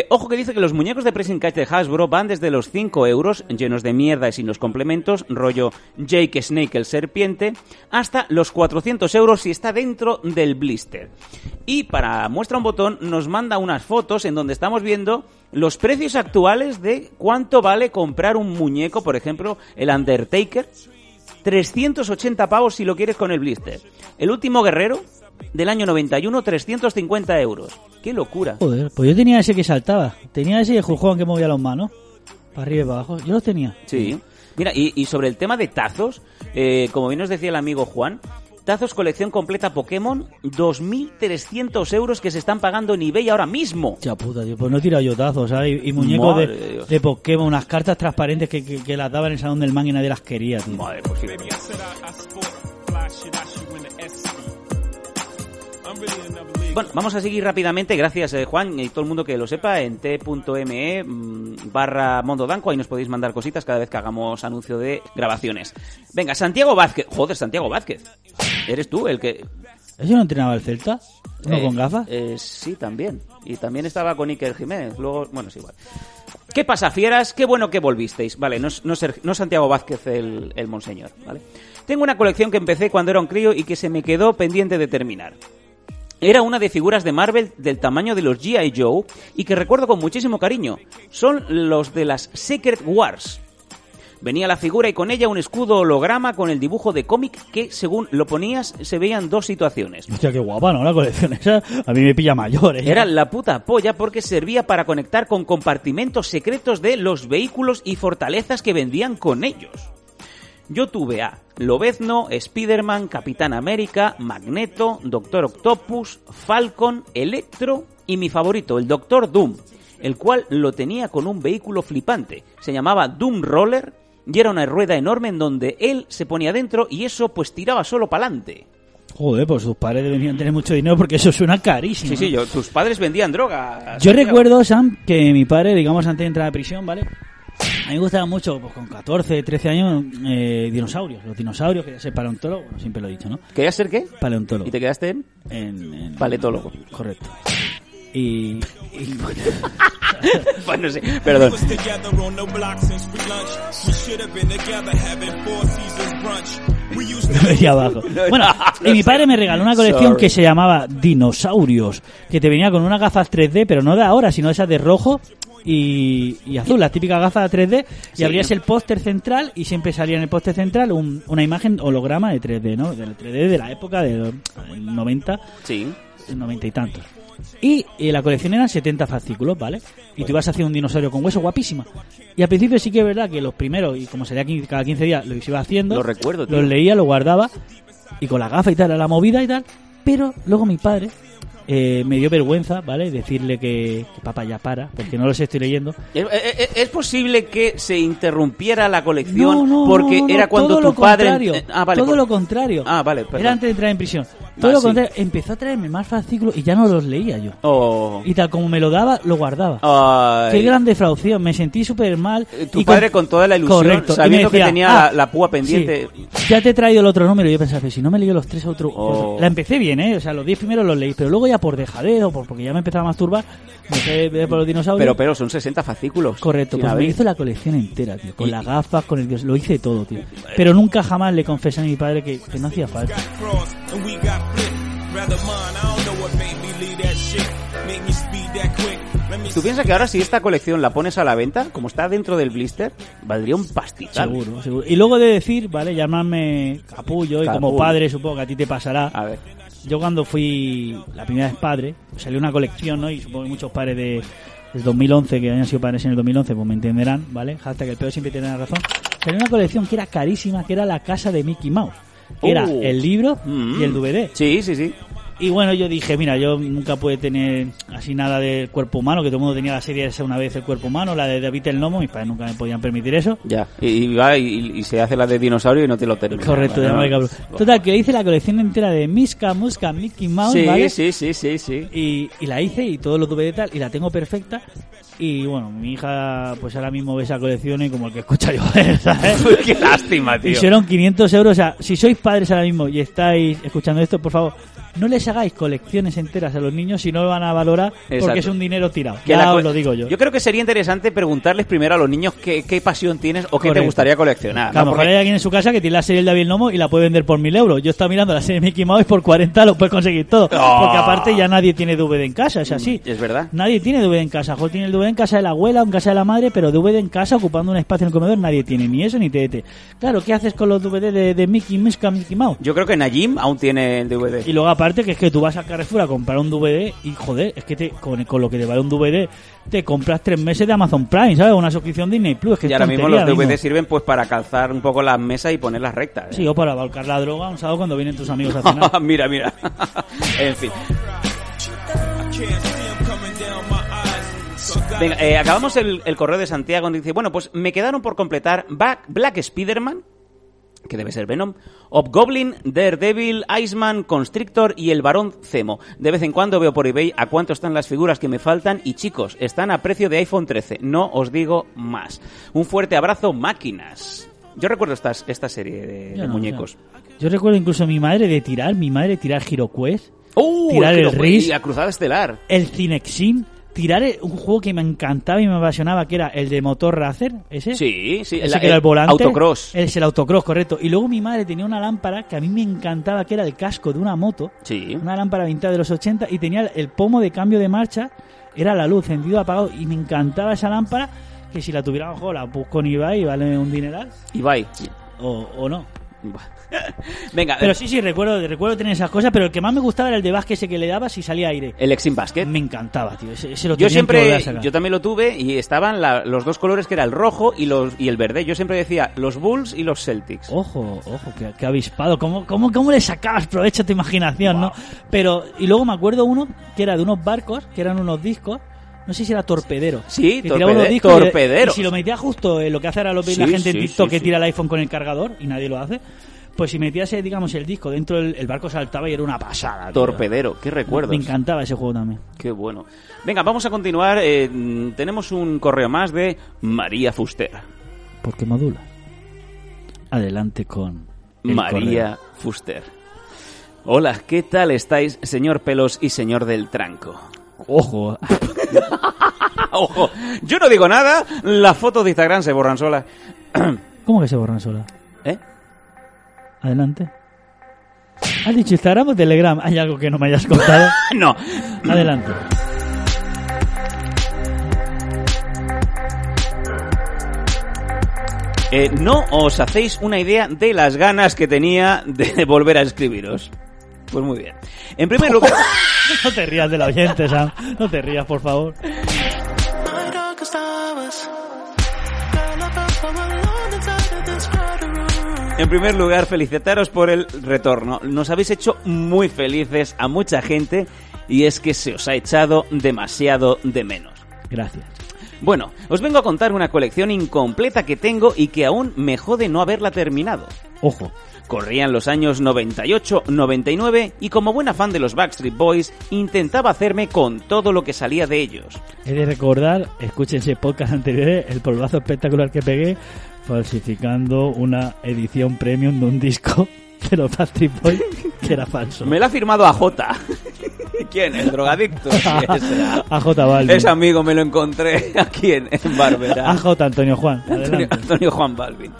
Ojo que dice que los muñecos de Pressing Catch de Hasbro van desde los 5 euros, llenos de mierda y sin los complementos, rollo Jake Snake el serpiente, hasta los 400 euros si está dentro del blister. Y para muestra un botón nos manda unas fotos en donde estamos viendo los precios actuales de cuánto vale comprar un muñeco, por ejemplo, el Undertaker, 380 pavos si lo quieres con el blister. El último guerrero, del año 91, 350 euros. ¡Qué locura! Joder, pues yo tenía ese que saltaba. Tenía ese Jujón que movía las manos, para arriba y para abajo. Yo los tenía. Sí. Mira, y sobre el tema de tazos, como bien nos decía el amigo Juan, tazos colección completa Pokémon, 2.300 euros que se están pagando en eBay ahora mismo. Hostia puta, tío, pues no he tirado yo tazos, ¿sabes? Y muñecos de Pokémon, unas cartas transparentes que las daban en el salón del manga y nadie las quería, tío. Madre, pues sí. Bueno, vamos a seguir rápidamente, gracias Juan y todo el mundo que lo sepa, en t.me/mondodanco, ahí nos podéis mandar cositas cada vez que hagamos anuncio de grabaciones. Venga, Santiago Vázquez, joder, Santiago Vázquez, ¿eres tú el que...? ¿Eso no entrenaba el Celta? ¿Uno con gafas? Sí, también, y también estaba con Iker Jiménez, luego, bueno, es igual. ¿Qué pasa, fieras? Qué bueno que volvisteis. Vale, no Santiago Vázquez el monseñor, ¿vale? Tengo una colección que empecé cuando era un crío y que se me quedó pendiente de terminar. Era una de figuras de Marvel del tamaño de los G.I. Joe y que recuerdo con muchísimo cariño. Son los de las Secret Wars. Venía la figura y con ella un escudo holograma con el dibujo de cómic que, según lo ponías, se veían dos situaciones. Hostia, qué guapa, ¿no? La colección esa a mí me pilla mayor, ¿eh? Era la puta polla porque servía para conectar con compartimentos secretos de los vehículos y fortalezas que vendían con ellos. Yo tuve a Lobezno, Spider-Man, Capitán América, Magneto, Doctor Octopus, Falcon, Electro y mi favorito, el Doctor Doom, el cual lo tenía con un vehículo flipante. Se llamaba Doom Roller y era una rueda enorme en donde él se ponía dentro y eso pues tiraba solo para adelante. Joder, pues sus padres debían tener mucho dinero porque eso suena carísimo. Sí, tus padres vendían droga. Yo recuerdo, Sam, que mi padre, digamos, antes de entrar a prisión, ¿vale? A mí me gustaba mucho, pues con 14, 13 años, dinosaurios. Los dinosaurios, quería ser paleontólogo, bueno, siempre lo he dicho, ¿no? ¿Querías ser qué? Paleontólogo. ¿Y te quedaste en? En paletólogo. Correcto. Y bueno, sí, perdón. Abajo. Bueno, y mi padre me regaló una colección que se llamaba Dinosaurios, que te venía con unas gafas 3D, pero no de ahora, sino esas de rojo y azul, las típicas gafas 3D, y sí, abrías el póster central y siempre salía en el póster central una imagen holograma de 3D, ¿no? Del 3D de la época del 90, sí, 90 y tantos. Y la colección eran 70 fascículos, ¿vale? Y tú ibas a hacer un dinosaurio con hueso, guapísima. Y al principio sí que es verdad que los primeros, y como sería cada 15 días, los iba haciendo. Lo recuerdo, tío. Los leía, los guardaba, y con la gafa y tal, la movida y tal. Pero luego mi padre me dio vergüenza, ¿vale? Decirle que papá ya para, porque no los estoy leyendo. ¿Es posible que se interrumpiera la colección? No, porque era cuando tu padre... Ah, vale, todo lo contrario. Ah, vale, perdón. Era antes de entrar en prisión. Todo lo contrario, empezó a traerme más fascículos y ya no los leía yo. Oh. Y tal como me lo daba, lo guardaba. Ay. Qué gran defraudación, me sentí súper mal. Tu padre con toda la ilusión, correcto, sabiendo decía, que tenía la púa pendiente. Sí, ya te he traído el otro número. Y yo pensaba, si no me leí los tres otros... Oh. La empecé bien, ¿eh? O sea, los 10 primeros los leí, pero luego ya por dejadez o porque ya me empezaba a masturbar, dejé de por los dinosaurios. Pero son 60 fascículos. Correcto, pues me hizo la colección entera, tío. Con las gafas, con el... Lo hice todo, tío. Pero nunca jamás le confesé a mi padre que no hacía falta. ¿Tú piensas que ahora si esta colección la pones a la venta, como está dentro del blister, valdría un pastizal? Seguro, seguro. Y luego de decir, vale, llamarme capullo, y como padre supongo que a ti te pasará. A ver. Yo cuando fui la primera vez padre, pues salió una colección, ¿no? Y supongo que muchos padres del 2011, que hayan sido padres en el 2011, pues me entenderán, ¿vale? Hashtag el peor siempre tiene razón. Salió una colección que era carísima, que era La Casa de Mickey Mouse. Era el libro y el DVD. Sí, sí, sí. Y bueno, yo dije, mira, yo nunca pude tener así nada del cuerpo humano, que todo el mundo tenía la serie esa una vez, el cuerpo humano, la de David el Nomo, mis padres nunca me podían permitir eso. Ya, y se hace la de dinosaurio y no te lo terminas. Correcto, ¿vale? No, cabrón. Total, que hice la colección entera de Misca, Musca, Mickey Mouse, sí, ¿vale? Sí. Y la hice y todos los tuve y tal, y la tengo perfecta. Y bueno, mi hija pues ahora mismo ve esa colección y como el que escucha yo, ¿sabes? Qué lástima, tío. Hicieron 500 euros, o sea, si sois padres ahora mismo y estáis escuchando esto, por favor, no les hagáis colecciones enteras a los niños si no lo van a valorar. Exacto. Porque es un dinero tirado, que ya os lo digo yo. Yo creo que sería interesante preguntarles primero a los niños qué pasión tienes o qué te gustaría coleccionar. A lo mejor hay alguien en su casa que tiene la serie El David Nomo y la puede vender por 1.000 euros. Yo estaba mirando la serie Mickey Mouse y por 40 lo puedes conseguir todo. Oh. Porque aparte ya nadie tiene DVD en casa, es así. Es verdad. Nadie tiene DVD en casa. Joel tiene el DVD en casa de la abuela o en casa de la madre, pero DVD en casa ocupando un espacio en el comedor nadie tiene, ni eso ni TDT. Claro, ¿qué haces con los DVD de Mickey Mouse? Yo creo que Najim aún tiene el DVD. Y luego aparte que es que tú vas al Carrefour a comprar un DVD y joder, es que con lo que te vale un DVD te compras 3 meses de Amazon Prime, ¿sabes? Una suscripción Disney Plus. Es que y ahora mismo los DVD sirven pues para calzar un poco las mesas y ponerlas rectas, ¿eh? Sí, o para volcar la droga un sábado cuando vienen tus amigos a cenar. mira. En fin. Venga, acabamos el correo de Santiago donde dice, bueno, pues me quedaron por completar Black Spider-Man, que debe ser Venom, Hobgoblin, Daredevil, Iceman, Constrictor y el Barón Zemo. De vez en cuando veo por eBay a cuánto están las figuras que me faltan y chicos, están a precio de iPhone 13, no os digo más. Un fuerte abrazo, máquinas. Yo recuerdo esta serie de muñecos. Yo recuerdo incluso a mi madre tirar HeroQuest, tirar el Risk, la Cruzada Estelar, el Cinexin. Tirar un juego que me encantaba y me apasionaba, que era el de motor racer, ese. Sí, ese que era el volante. Autocross. Es el autocross, correcto. Y luego mi madre tenía una lámpara que a mí me encantaba, que era el casco de una moto. Sí. Una lámpara vintage de los 80 y tenía el pomo de cambio de marcha, era la luz, encendido, apagado. Y me encantaba esa lámpara, que si la tuviera, ojo, la busco en eBay y vale un dineral. eBay. O no. Venga, pero sí, recuerdo tener esas cosas, pero el que más me gustaba era el de básquet ese que le daba si salía aire. El Exim Basket. Me encantaba, tío. Ese lo tenía yo también lo tuve y estaban los dos colores que era el rojo y el verde. Yo siempre decía los Bulls y los Celtics. Ojo, que avispado. ¿Cómo le sacabas provecho a tu imaginación, wow, ¿no? Pero, y luego me acuerdo uno que era de unos barcos, que eran unos discos. No sé si era torpedero. Sí, torpedero. Y si lo metía justo, lo que hace ahora la gente en TikTok que tira el iPhone con el cargador y nadie lo hace, pues si metías, digamos, el disco dentro, el barco saltaba y era una pasada. Tío. Torpedero, qué recuerdos. Me encantaba ese juego también. Qué bueno. Venga, vamos a continuar. Tenemos un correo más de María Fustera. Porque modula. Adelante con María correo. Fuster. Hola, ¿qué tal estáis, señor Pelos y señor del Tranco? Ojo. Ojo, yo no digo nada. Las fotos de Instagram se borran solas. ¿Cómo que se borran solas? Adelante. ¿Has dicho Instagram o Telegram? ¿Hay algo que no me hayas contado? No. Adelante. No os hacéis una idea de las ganas que tenía de volver a escribiros. Pues muy bien. En primer lugar... No te rías del oyente, Sam. No te rías, por favor. En primer lugar, felicitaros por el retorno. Nos habéis hecho muy felices a mucha gente y es que se os ha echado demasiado de menos. Gracias. Bueno, os vengo a contar una colección incompleta que tengo y que aún me jode no haberla terminado. Ojo. Corrían los años 98-99 y como buena fan de los Backstreet Boys intentaba hacerme con todo lo que salía de ellos. He de recordar, escúchense podcast anteriores, el polvazo espectacular que pegué falsificando una edición premium de un disco de los Backstreet Boys que era falso. Me la ha firmado AJ. ¿Quién? ¿El drogadicto? AJ Balvin. Ese amigo me lo encontré aquí en Barbera. AJ Antonio Juan. Antonio Juan Balvin.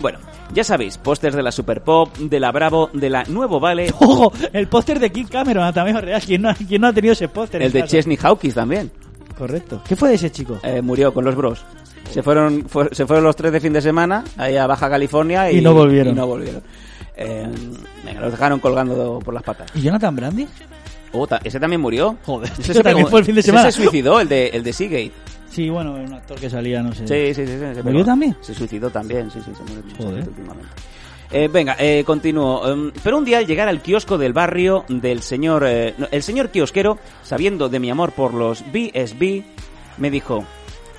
Bueno, ya sabéis, pósters de la Super Pop, de la Bravo, de la Nuevo Vale... ¡Ojo! El póster de Kid Cameron, también real. ¿Quién no ha tenido ese póster? El de Chesney Hawkins también. Correcto. ¿Qué fue de ese chico? Murió con los Bros. Se fueron los tres de fin de semana ahí a Baja California y no volvieron. Los dejaron colgando por las patas. ¿Y Jonathan Brandy? Ese también murió. Joder, ese también fue el fin de semana. Ese se suicidó, el de Seagate. Sí, bueno, un actor que salía, no sé. Sí. ¿Murió también? Se suicidó también, sí, se murió. Joder. Últimamente. Venga, continúo. Pero un día al llegar al kiosco del barrio del señor... el señor kiosquero, sabiendo de mi amor por los BSB, me dijo...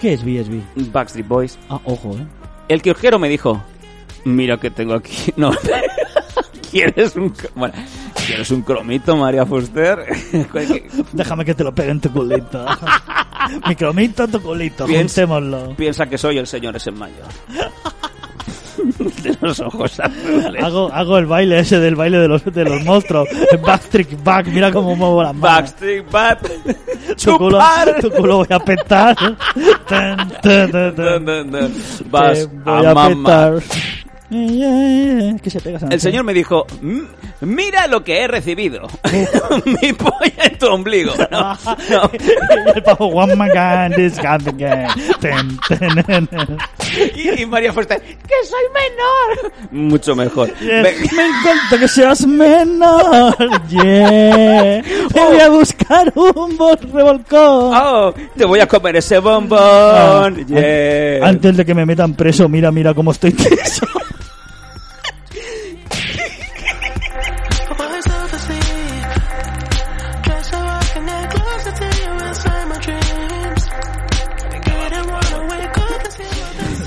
¿Qué es BSB? Backstreet Boys. Ah, ojo, ¿eh? El kiosquero me dijo... Mira que tengo aquí... No... ¿Quieres un cromito, María Fuster? Déjame que te lo pegue en tu culito. Mi cromito en tu culito, juntémoslo. Piensa que soy el señor ese en mayo. De los ojos azules. Hago el baile ese del baile de los monstruos. Backstreet Back, mira cómo muevo las manos. Backstreet Back. Tu culo voy a petar. Vas a mamar. Que se pega, el señor me dijo, mira lo que he recibido. Mi polla en tu ombligo. No. El pavo one man can this y María Fuerte, que soy menor. Mucho mejor. Yeah. Me encanta que seas menor. Yeah. Te voy a buscar un revolcón. Oh, te voy a comer ese bombón. Yeah. Antes de que me metan preso, mira cómo estoy preso.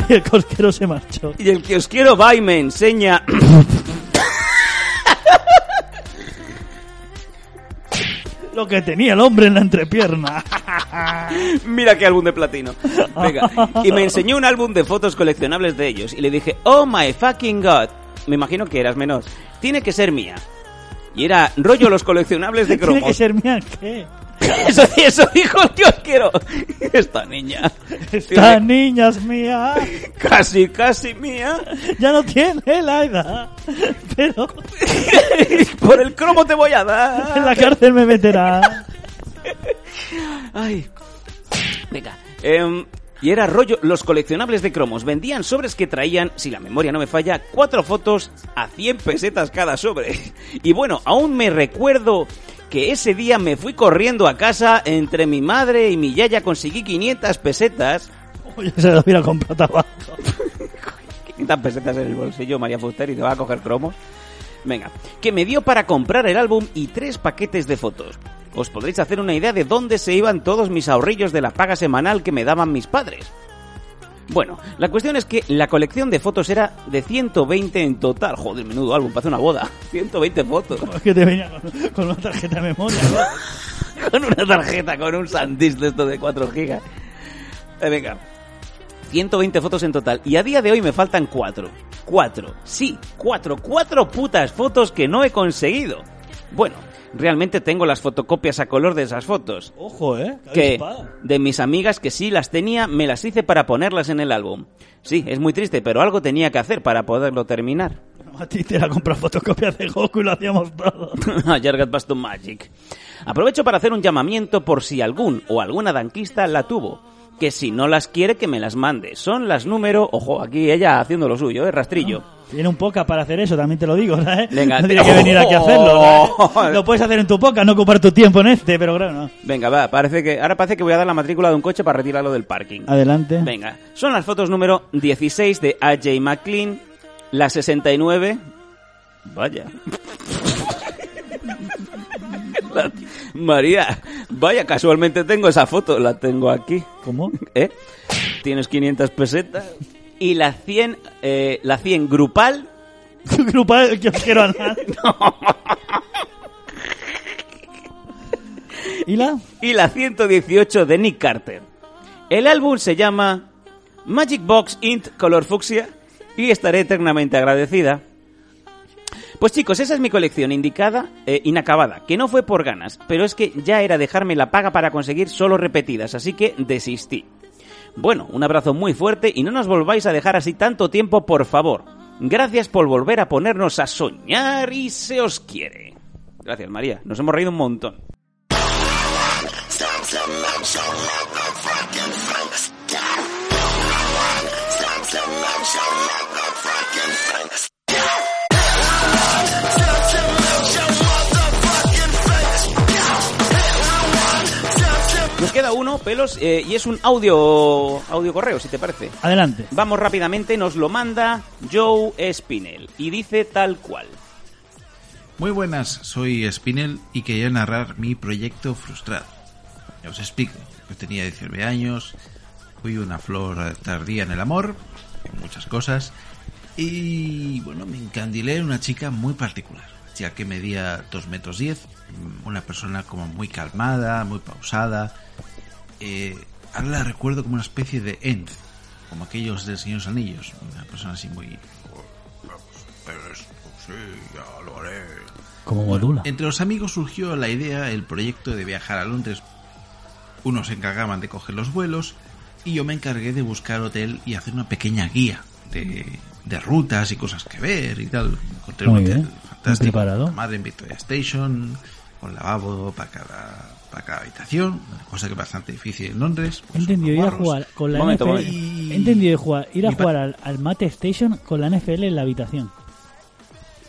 Y el kiosquero se marchó. Y el kiosquero va y me enseña. Lo que tenía el hombre en la entrepierna. Mira qué álbum de platino. Venga. Y me enseñó un álbum de fotos coleccionables de ellos. Y le dije, oh my fucking god. Me imagino que eras menor. Tiene que ser mía. Y era rollo los coleccionables de cromos. ¿Tiene que ser mía qué? Eso dijo el kiosquero. Esta niña es mía. Casi mía. Ya no tiene la edad. Pero por el cromo te voy a dar. En la cárcel me meterá. Ay. Venga. Y era rollo los coleccionables de cromos. Vendían sobres que traían, si la memoria no me falla, 4 fotos a 100 pesetas cada sobre. Y bueno, aún me recuerdo que ese día me fui corriendo a casa. Entre mi madre y mi yaya conseguí 500 pesetas. Uy, se lo hubiera comprado tabaco. 500 pesetas en el bolsillo, María Fuster, y te va a coger cromos. Venga, que me dio para comprar el álbum y 3 paquetes de fotos. Os podréis hacer una idea de dónde se iban todos mis ahorrillos de la paga semanal que me daban mis padres. Bueno, la cuestión es que la colección de fotos era de 120 en total. Joder, menudo álbum, para una boda. 120 fotos. Es que te venía con una tarjeta de memoria, ¿no? Con una tarjeta, con un SanDisk de esto de 4 gigas. Venga, 120 fotos en total. Y a día de hoy me faltan 4. 4, sí, 4. 4 putas fotos que no he conseguido. Bueno, realmente tengo las fotocopias a color de esas fotos. Ojo, que de mis amigas que sí las tenía, me las hice para ponerlas en el álbum. Sí, es muy triste, pero algo tenía que hacer para poderlo terminar. A ti te la compras fotocopias de Goku y lo hacíamos todo. Jargat Baston Magic. Aprovecho para hacer un llamamiento por si algún o alguna danquista la tuvo. Que si no las quiere, que me las mande. Son las número... Ojo, aquí ella haciendo lo suyo, rastrillo. Tiene un podcast para hacer eso, también te lo digo, ¿sabes? Venga, no tienes que venir aquí a hacerlo, ¿sabes? Lo puedes hacer en tu podcast, no ocupar tu tiempo en este, pero claro, no. Venga, va, ahora parece que voy a dar la matrícula de un coche para retirarlo del parking. Adelante. Venga, son las fotos número 16 de AJ McLean, la 69... Vaya... María, vaya, casualmente tengo esa foto, la tengo aquí. ¿Cómo? Tienes 500 pesetas. Y la 100 grupal Tu grupo es el que os quiero hablar. No. ¿Y la? Y la 118 de Nick Carter. El álbum se llama Magic Box Int Color Fucsia y estaré eternamente agradecida. Pues chicos, esa es mi colección indicada, inacabada, que no fue por ganas, pero es que ya era dejarme la paga para conseguir solo repetidas, así que desistí. Bueno, un abrazo muy fuerte y no nos volváis a dejar así tanto tiempo, por favor. Gracias por volver a ponernos a soñar y se os quiere. Gracias, María. Nos hemos reído un montón. Nos queda uno, Pelos, y es un audio correo, si te parece. Adelante. Vamos rápidamente, nos lo manda Joe Spinell y dice tal cual. Muy buenas, soy Spinell y quería narrar mi proyecto frustrado. Ya os explico, yo tenía 19 años, fui una flor tardía en el amor, en muchas cosas, y bueno, me encandilé en una chica muy particular, ya que medía 2,10 metros, una persona como muy calmada, muy pausada. Ahora la recuerdo como una especie de End, como aquellos del Señor de los Anillos, una persona así muy... Sí, ya lo haré. Como modula. Entre los amigos surgió la idea, el proyecto de viajar a Londres. Unos se encargaban de coger los vuelos y yo me encargué de buscar hotel y hacer una pequeña guía de rutas y cosas que ver y tal. Encontré un hotel fantástico, preparado. Madre en Victoria Station, con lavabo para cada habitación, una cosa que es bastante difícil en Londres. Pues entendido, ir a jugar con la NFL. Ir a jugar al Mate Station con la NFL en la habitación.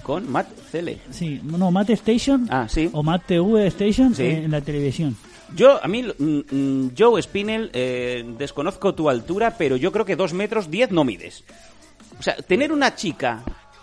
¿Con Mate CL? Sí, no, Mate Station, sí. O Mate TV Station, sí. En la televisión. Joe Spinell, desconozco tu altura, pero yo creo que 2,10 metros no mides. O sea, tener una chica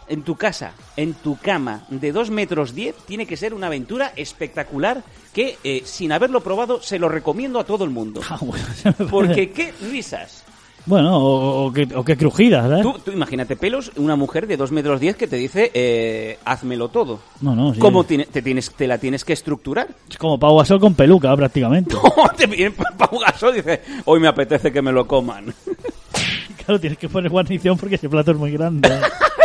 en tu casa, en tu cama, de 2,10 metros, tiene que ser una aventura espectacular que, sin haberlo probado, se lo recomiendo a todo el mundo. Ah, bueno, porque qué risas. Bueno, o que crujidas, ¿verdad? Tú imagínate, Pelos, una mujer de 2,10 metros que te dice, házmelo todo. No, sí. ¿Cómo te la tienes que estructurar? Es como Pau Gasol con peluca, prácticamente. No, te viene Pau Gasol y dice, hoy me apetece que me lo coman. Claro, tienes que poner guarnición porque ese plato es muy grande.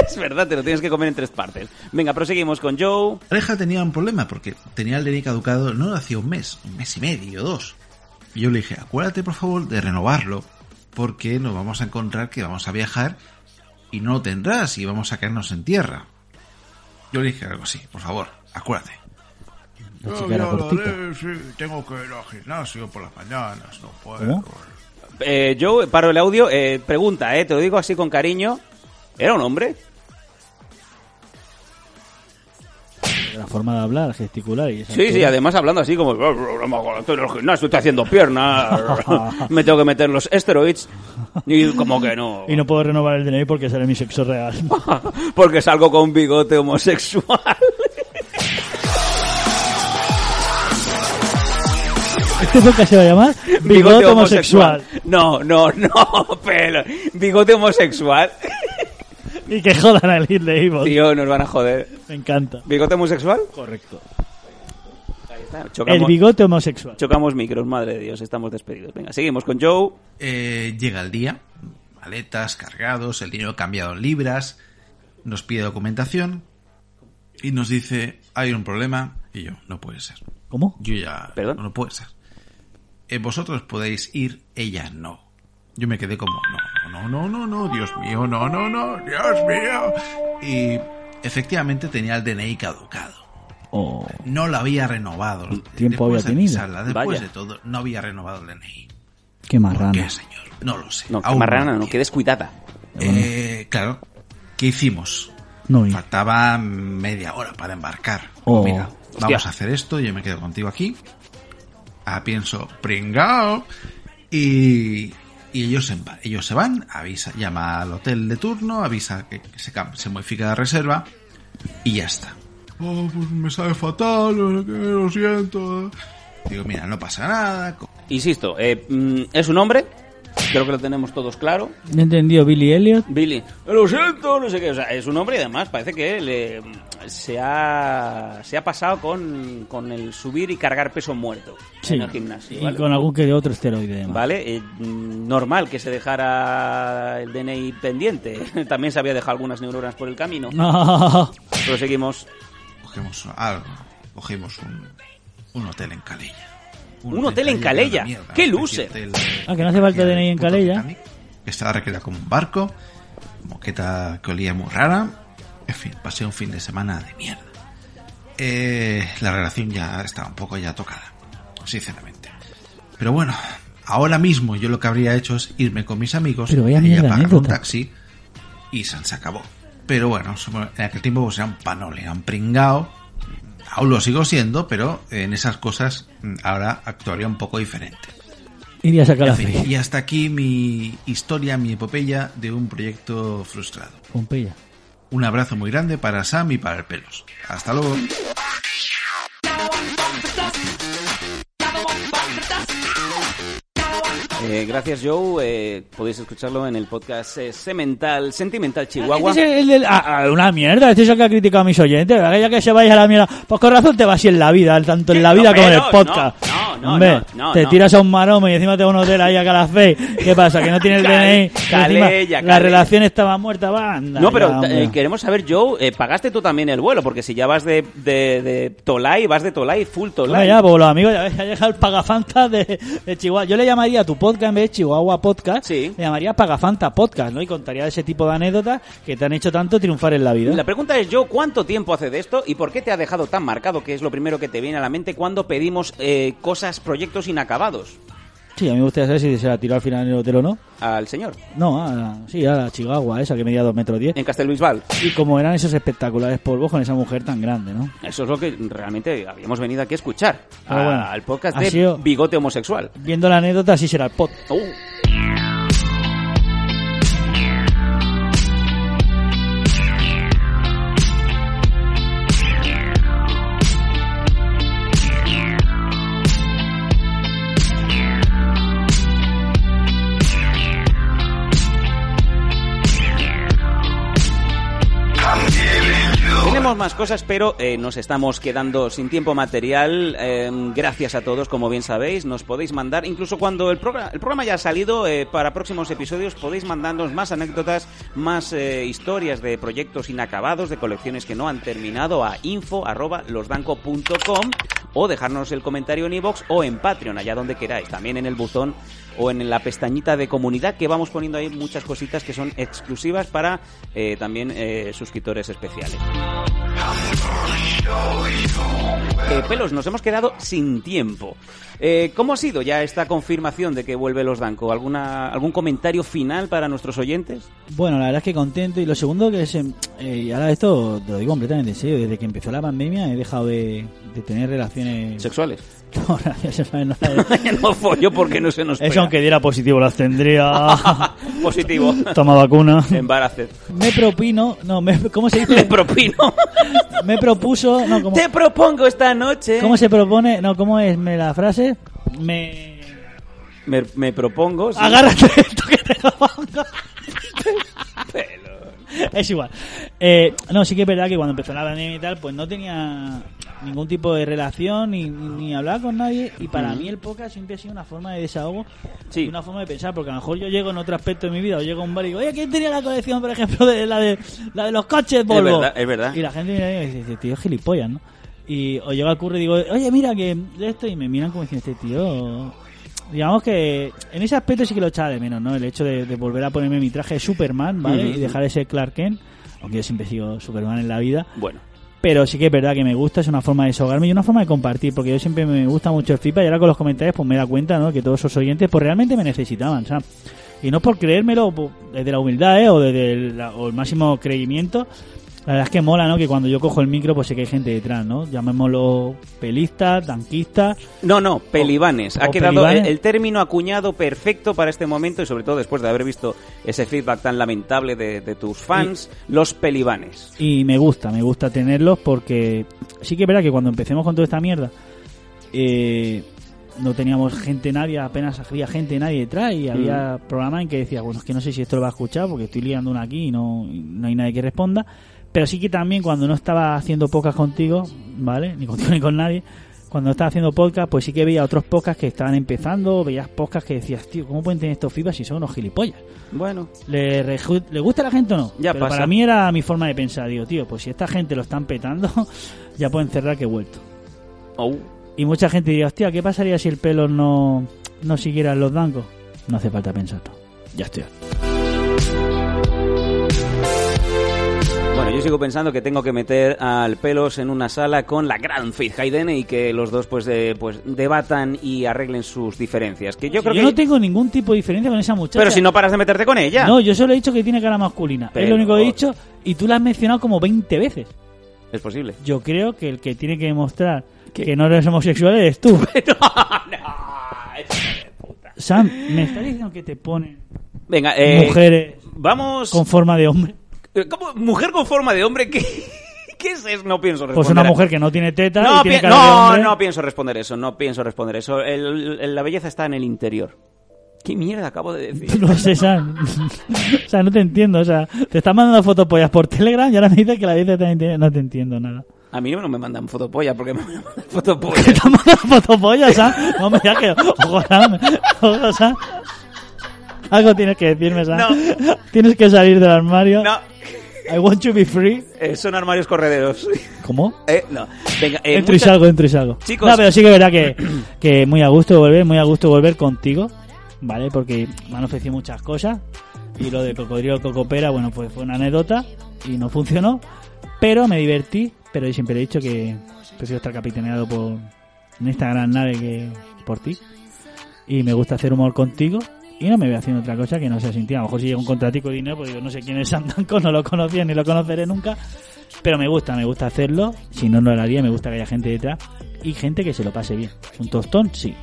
Es verdad, te lo tienes que comer en tres partes. Venga, proseguimos con Joe. La pareja tenía un problema porque tenía el DNI caducado, no lo hacía un mes y medio, 2. Y yo le dije, acuérdate, por favor, de renovarlo. Porque nos vamos a encontrar que vamos a viajar y no lo tendrás y vamos a caernos en tierra. Yo le dije algo así, por favor, acuérdate. Tengo que ir al gimnasio por las mañanas, no puedo. Yo paro el audio, pregunta, te lo digo así con cariño, ¿era un hombre? La forma de hablar, gesticular y... Sí, además hablando así como... Estoy en el gimnasio, estoy haciendo piernas, me tengo que meter los esteroides y como que no... Y no puedo renovar el DNI porque sale mi sexo real. Porque salgo con bigote homosexual. ¿Este podcast se va a llamar? Bigote homosexual. No, pero... Bigote homosexual... Y que jodan al ir de iVoox. Tío, nos van a joder. Me encanta. ¿Bigote homosexual? Correcto. Ahí está. Chocamos. El bigote homosexual. Chocamos micros, madre de Dios, estamos despedidos. Venga, seguimos con Joe. Llega el día, maletas, cargados, el dinero cambiado en libras, nos pide documentación y nos dice, hay un problema, y yo, no puede ser. ¿Cómo? Yo ya, ¿perdón? No puede ser. Vosotros podéis ir, ella no. Yo me quedé como, no, Dios mío, no, Dios mío. Y efectivamente tenía el DNI caducado. Oh. No lo había renovado. ¿Tiempo había tenido? Después de todo, no había renovado el DNI. Qué marrana. ¿Por qué, señor? No lo sé. No, qué marrana, no, qué descuidada. Claro, ¿qué hicimos? No, faltaba media hora para embarcar. Oh. Mira, vamos a hacer esto, yo me quedo contigo aquí. Pienso, pringao. Y ellos se van, avisa, llama al hotel de turno, avisa que se modifica la reserva y ya está. Oh, pues me sabe fatal, lo siento. Digo, mira, no pasa nada. Insisto, ¿es un hombre? Creo que lo tenemos todos claro. ¿Me entendió Billy Elliot? Billy, lo siento, no sé qué. O sea, es un hombre y además parece que se ha pasado con el subir y cargar peso muerto, sí, en el gimnasio. ¿Vale? Y con algún que otro esteroide. Además. Vale, normal que se dejara el DNI pendiente. También se había dejado algunas neuronas por el camino. Proseguimos. Cogimos algo. Cogimos un hotel en Calella. Un hotel en Calella. Mierda, ¡qué luce! Que no hace falta DNI en Calella. Que estaba requerida como un barco. Moqueta que olía muy rara. En fin, pasé un fin de semana de mierda. La relación ya estaba un poco ya tocada, sinceramente. Pero bueno, ahora mismo yo lo que habría hecho es irme con mis amigos, pagar un taxi y se acabó. Pero bueno, en aquel tiempo pues, era un panole, era un pringao. Aún lo sigo siendo, pero en esas cosas ahora actuaría un poco diferente. Iría a sacar la fe. Y hasta aquí mi historia, mi epopeya de un proyecto frustrado. Pompeya. Un abrazo muy grande para Sam y para el Pelos. Hasta luego. Gracias, Joe. Podéis escucharlo en el podcast Semental, Sentimental Chihuahua. Este es el del, una mierda. Este es el que ha criticado a mis oyentes. Ya que se vais a la mierda. Pues con razón te va así en la vida, tanto en la vida como en el podcast. No, te tiras a un maromo y encima te vas a un hotel ahí a Calafé. ¿Qué pasa? Que no tiene el DNI. La relación estaba muerta, banda. No, pero queremos saber, Joe, ¿pagaste tú también el vuelo? Porque si ya vas de Tolai, vas de Tolai, full Tolai. Ya, pues los amigos, ya ves, ha llegado el Pagafanta de Chihuahua. Yo le llamaría a tu podcast en vez de Chihuahua Podcast, sí. Le llamaría Pagafanta Podcast, ¿no? Y contaría ese tipo de anécdotas que te han hecho tanto triunfar en la vida. La pregunta es, Joe, ¿cuánto tiempo hace de esto y por qué te ha dejado tan marcado? Que es lo primero que te viene a la mente cuando pedimos cosas, proyectos inacabados. Sí, a mí me gustaría saber si se la tiró al final en el hotel o no. ¿Al señor? No, a la Chihuahua esa que medía 2,10 metros. En Castellbisbal. Y como eran esos espectaculares polvos con esa mujer tan grande, ¿no? Eso es lo que realmente habíamos venido aquí a escuchar. Pero bueno, al podcast de sido, Bigote Homosexual. Viendo la anécdota, así será el pod. Más cosas, pero nos estamos quedando sin tiempo material. Gracias a todos, como bien sabéis, nos podéis mandar, incluso cuando el programa ya ha salido, para próximos episodios podéis mandarnos más anécdotas, más historias de proyectos inacabados, de colecciones que no han terminado, a info@losdanco.com, o dejarnos el comentario en iVoox o en Patreon, allá donde queráis, también en el buzón o en la pestañita de comunidad, que vamos poniendo ahí muchas cositas que son exclusivas para también suscriptores especiales. Pelos, nos hemos quedado sin tiempo. ¿Cómo ha sido ya esta confirmación de que vuelve Los Danko? ¿Algún comentario final para nuestros oyentes? Bueno, la verdad es que contento. Y lo segundo que es... y ahora esto te lo digo completamente en serio. Desde que empezó la pandemia he dejado de tener relaciones... ¿Sexuales? No, no follo porque no se nos pega. Eso aunque diera positivo las tendría. Positivo. Toma vacuna. Embaraced. ¿Cómo se dice? Te propongo esta noche. ¿Cómo se propone? No, ¿cómo es la frase? Me propongo. Sí. Agárrate esto que te lo pongo. Es igual. No, sí que es verdad que cuando empezó la pandemia y tal, pues no tenía ningún tipo de relación ni hablaba con nadie, y para mí el podcast siempre ha sido una forma de desahogo, sí, una forma de pensar, porque a lo mejor yo llego en otro aspecto de mi vida, o llego a un bar y digo, oye, ¿quién tenía la colección, por ejemplo, de los coches, Volvo? Es verdad. Y la gente mira y dice, tío, gilipollas, ¿no? O llego al curro y digo, oye, mira que esto, y me miran como diciendo, este tío... Digamos que en ese aspecto sí que lo echaba de menos, ¿no? El hecho de volver a ponerme mi traje de Superman, ¿vale? Y dejar ese Clark Kent, aunque yo siempre he sido Superman en la vida. Bueno. Pero sí que es verdad que me gusta, es una forma de desahogarme y una forma de compartir, porque yo siempre me gusta mucho el feedback, y ahora con los comentarios pues me da cuenta, ¿no? Que todos esos oyentes pues realmente me necesitaban, ¿sabes? Y no por creérmelo desde la humildad, ¿eh? O desde el máximo creimiento. La verdad es que mola, ¿no? Que cuando yo cojo el micro, pues sé que hay gente detrás, ¿no? Llamémoslo pelistas, danquistas... No, pelibanes. Ha quedado pelibanes. El término acuñado perfecto para este momento, y sobre todo después de haber visto ese feedback tan lamentable de tus fans, los pelibanes. Y me gusta tenerlos, porque sí que es verdad que cuando empecemos con toda esta mierda... no teníamos gente, nadie, apenas había gente, nadie detrás, y había programas en que decía, bueno, es que no sé si esto lo va a escuchar porque estoy liando una aquí y no hay nadie que responda. Pero sí que también cuando no estaba haciendo podcast contigo, ¿vale? Ni contigo ni con nadie, cuando estaba haciendo podcast, pues sí que veía otros podcasts que estaban empezando, veías podcasts que decías, tío, ¿cómo pueden tener estos feedback si son unos gilipollas? Bueno. ¿Le gusta a la gente o no? Ya. Pero pasa. Para mí era mi forma de pensar, digo, tío, pues si esta gente lo están petando, ya pueden cerrar que he vuelto. Oh. Y mucha gente diría, hostia, ¿qué pasaría si el pelo no siguiera en Los Danko? No hace falta pensarlo. Ya estoy. Bueno, yo sigo pensando que tengo que meter al Pelos en una sala con la gran Faith Hayden y que los dos pues debatan y arreglen sus diferencias. Que yo creo que... no tengo ningún tipo de diferencia con esa muchacha. Pero si no paras de meterte con ella. No, yo solo he dicho que tiene cara masculina. Pero... es lo único que he dicho, y tú la has mencionado como 20 veces. Es posible. Yo creo que el que tiene que demostrar que no eres homosexual eres tú. No, Sam, ¿me estás diciendo que te ponen mujeres vamos... con forma de hombre? ¿Cómo? ¿Mujer con forma de hombre? ¿Qué es eso? No pienso responder. Pues una mujer que no tiene teta y tiene cara de hombre. No pienso responder eso, La belleza está en el interior. ¿Qué mierda acabo de decir? No sé, Sam. O sea, no te entiendo. O sea, te están mandando fotopollas por Telegram y ahora me dices que la belleza está en el interior. No te entiendo nada. A mí no me mandan fotopollas, porque me mandan fotopollas. ¿Te están mandando fotopollas, Sam? No me digas que... Ojo, Sam. Algo tienes que decirme, Sam. No. Tienes que salir del armario. No. I want to be free. Son armarios correderos. ¿Cómo? No. Venga, entro y salgo. Chicos. No, pero sí que verá que muy a gusto volver contigo, ¿vale? Porque me han ofrecido muchas cosas. Y lo de Cocodrilo Cocopera, bueno, pues fue una anécdota y no funcionó. Pero me divertí. Pero yo siempre he dicho que prefiero estar capitaneado en esta gran nave que por ti. Y me gusta hacer humor contigo. Y no me voy haciendo otra cosa que no sea sin ti. A lo mejor si llega un contratico de dinero, pues digo, no sé quién es Sam Danko, no lo conocía ni lo conoceré nunca. Pero me gusta hacerlo. Si no, no lo haría. Me gusta que haya gente detrás y gente que se lo pase bien. ¿Es un tostón? Sí.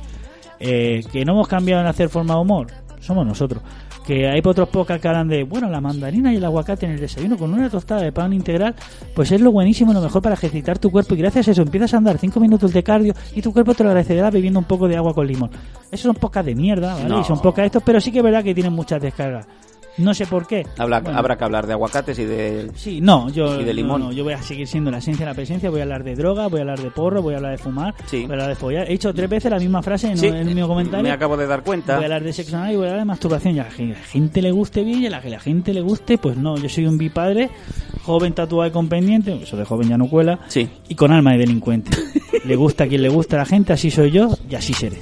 Que no hemos cambiado en hacer forma de humor. Somos nosotros. Que hay otros podcasts que hablan de, bueno, la mandarina y el aguacate en el desayuno con una tostada de pan integral, pues es lo buenísimo, lo mejor para ejercitar tu cuerpo, y gracias a eso empiezas a andar 5 minutos de cardio y tu cuerpo te lo agradecerá bebiendo un poco de agua con limón. Esos son podcasts de mierda, ¿vale? No. Y son podcasts estos, pero sí que es verdad que tienen muchas descargas. No sé por qué. Habrá que hablar de aguacates y de... Sí, no, yo, y de limón. No, yo voy a seguir siendo la esencia de la presencia. Voy a hablar de droga, voy a hablar de porro, voy a hablar de fumar, sí. Voy a hablar de follar. He dicho 3 veces la misma frase en el mismo comentario. Me acabo de dar cuenta. Voy a hablar de sexo anal y voy a hablar de masturbación. Y a la gente le guste bien y a la que la gente le guste, pues no. Yo soy un bipadre, joven tatuado y con pendiente. Eso de joven ya no cuela. Sí. Y con alma de delincuente. Le gusta a quien le gusta a la gente, así soy yo y así seré.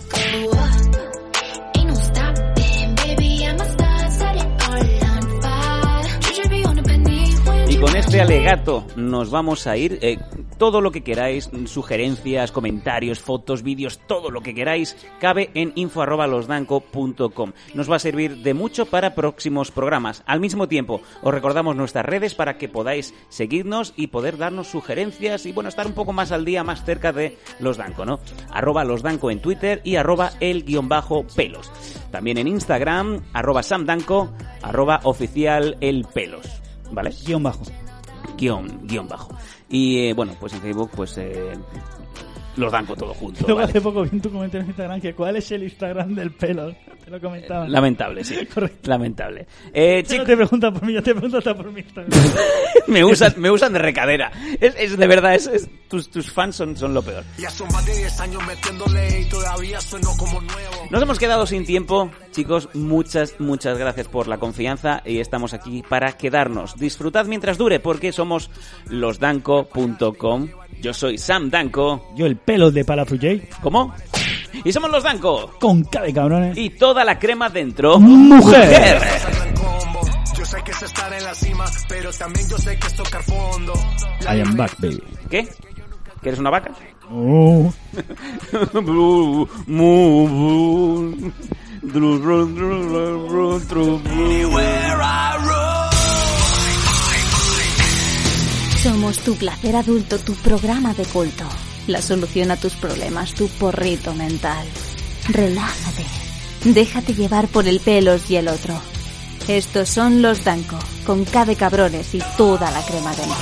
Con este alegato nos vamos a ir. Todo lo que queráis, sugerencias, comentarios, fotos, vídeos, todo lo que queráis, cabe en info@losdanco.com. Nos va a servir de mucho para próximos programas. Al mismo tiempo, os recordamos nuestras redes para que podáis seguirnos y poder darnos sugerencias y, bueno, estar un poco más al día, más cerca de Los Danko, ¿no? @losdanco en Twitter y @el_pelos. También en Instagram, @samdanko, @oficialelpelos. ¿Vale? Guión bajo. Y bueno, pues en Facebook, pues Los Danko todo junto. Luego, ¿vale? Hace poco vi en tu comentario en Instagram que ¿cuál es el Instagram del Pelos? Te lo comentaba. Lamentable, sí. Correcto. Lamentable. No te pregunta por mí, yo te pregunto hasta por mi Instagram. me usan de recadera. Es de verdad, tus fans son lo peor. Ya son más de 10 años metiéndole y todavía sueno como nuevo. Nos hemos quedado sin tiempo, chicos. Muchas gracias por la confianza y estamos aquí para quedarnos. Disfrutad mientras dure porque somos losdanko.com. Yo soy Sam Danko. Yo el Pelos de Palafrujay. ¿Cómo? Y somos Los Danko. Con K de cabrones. Y toda la crema dentro. ¡Mujer! Yo sé que es estar en la cima, pero también yo sé que es tocar fondo. I am back, baby. ¿Qué? ¿Que eres una vaca? Oh. Somos tu placer adulto, tu programa de culto. La solución a tus problemas, tu porrito mental. Relájate. Déjate llevar por el Pelos y el otro. Estos son Los Danko, con K de cabrones y toda la crema dentro.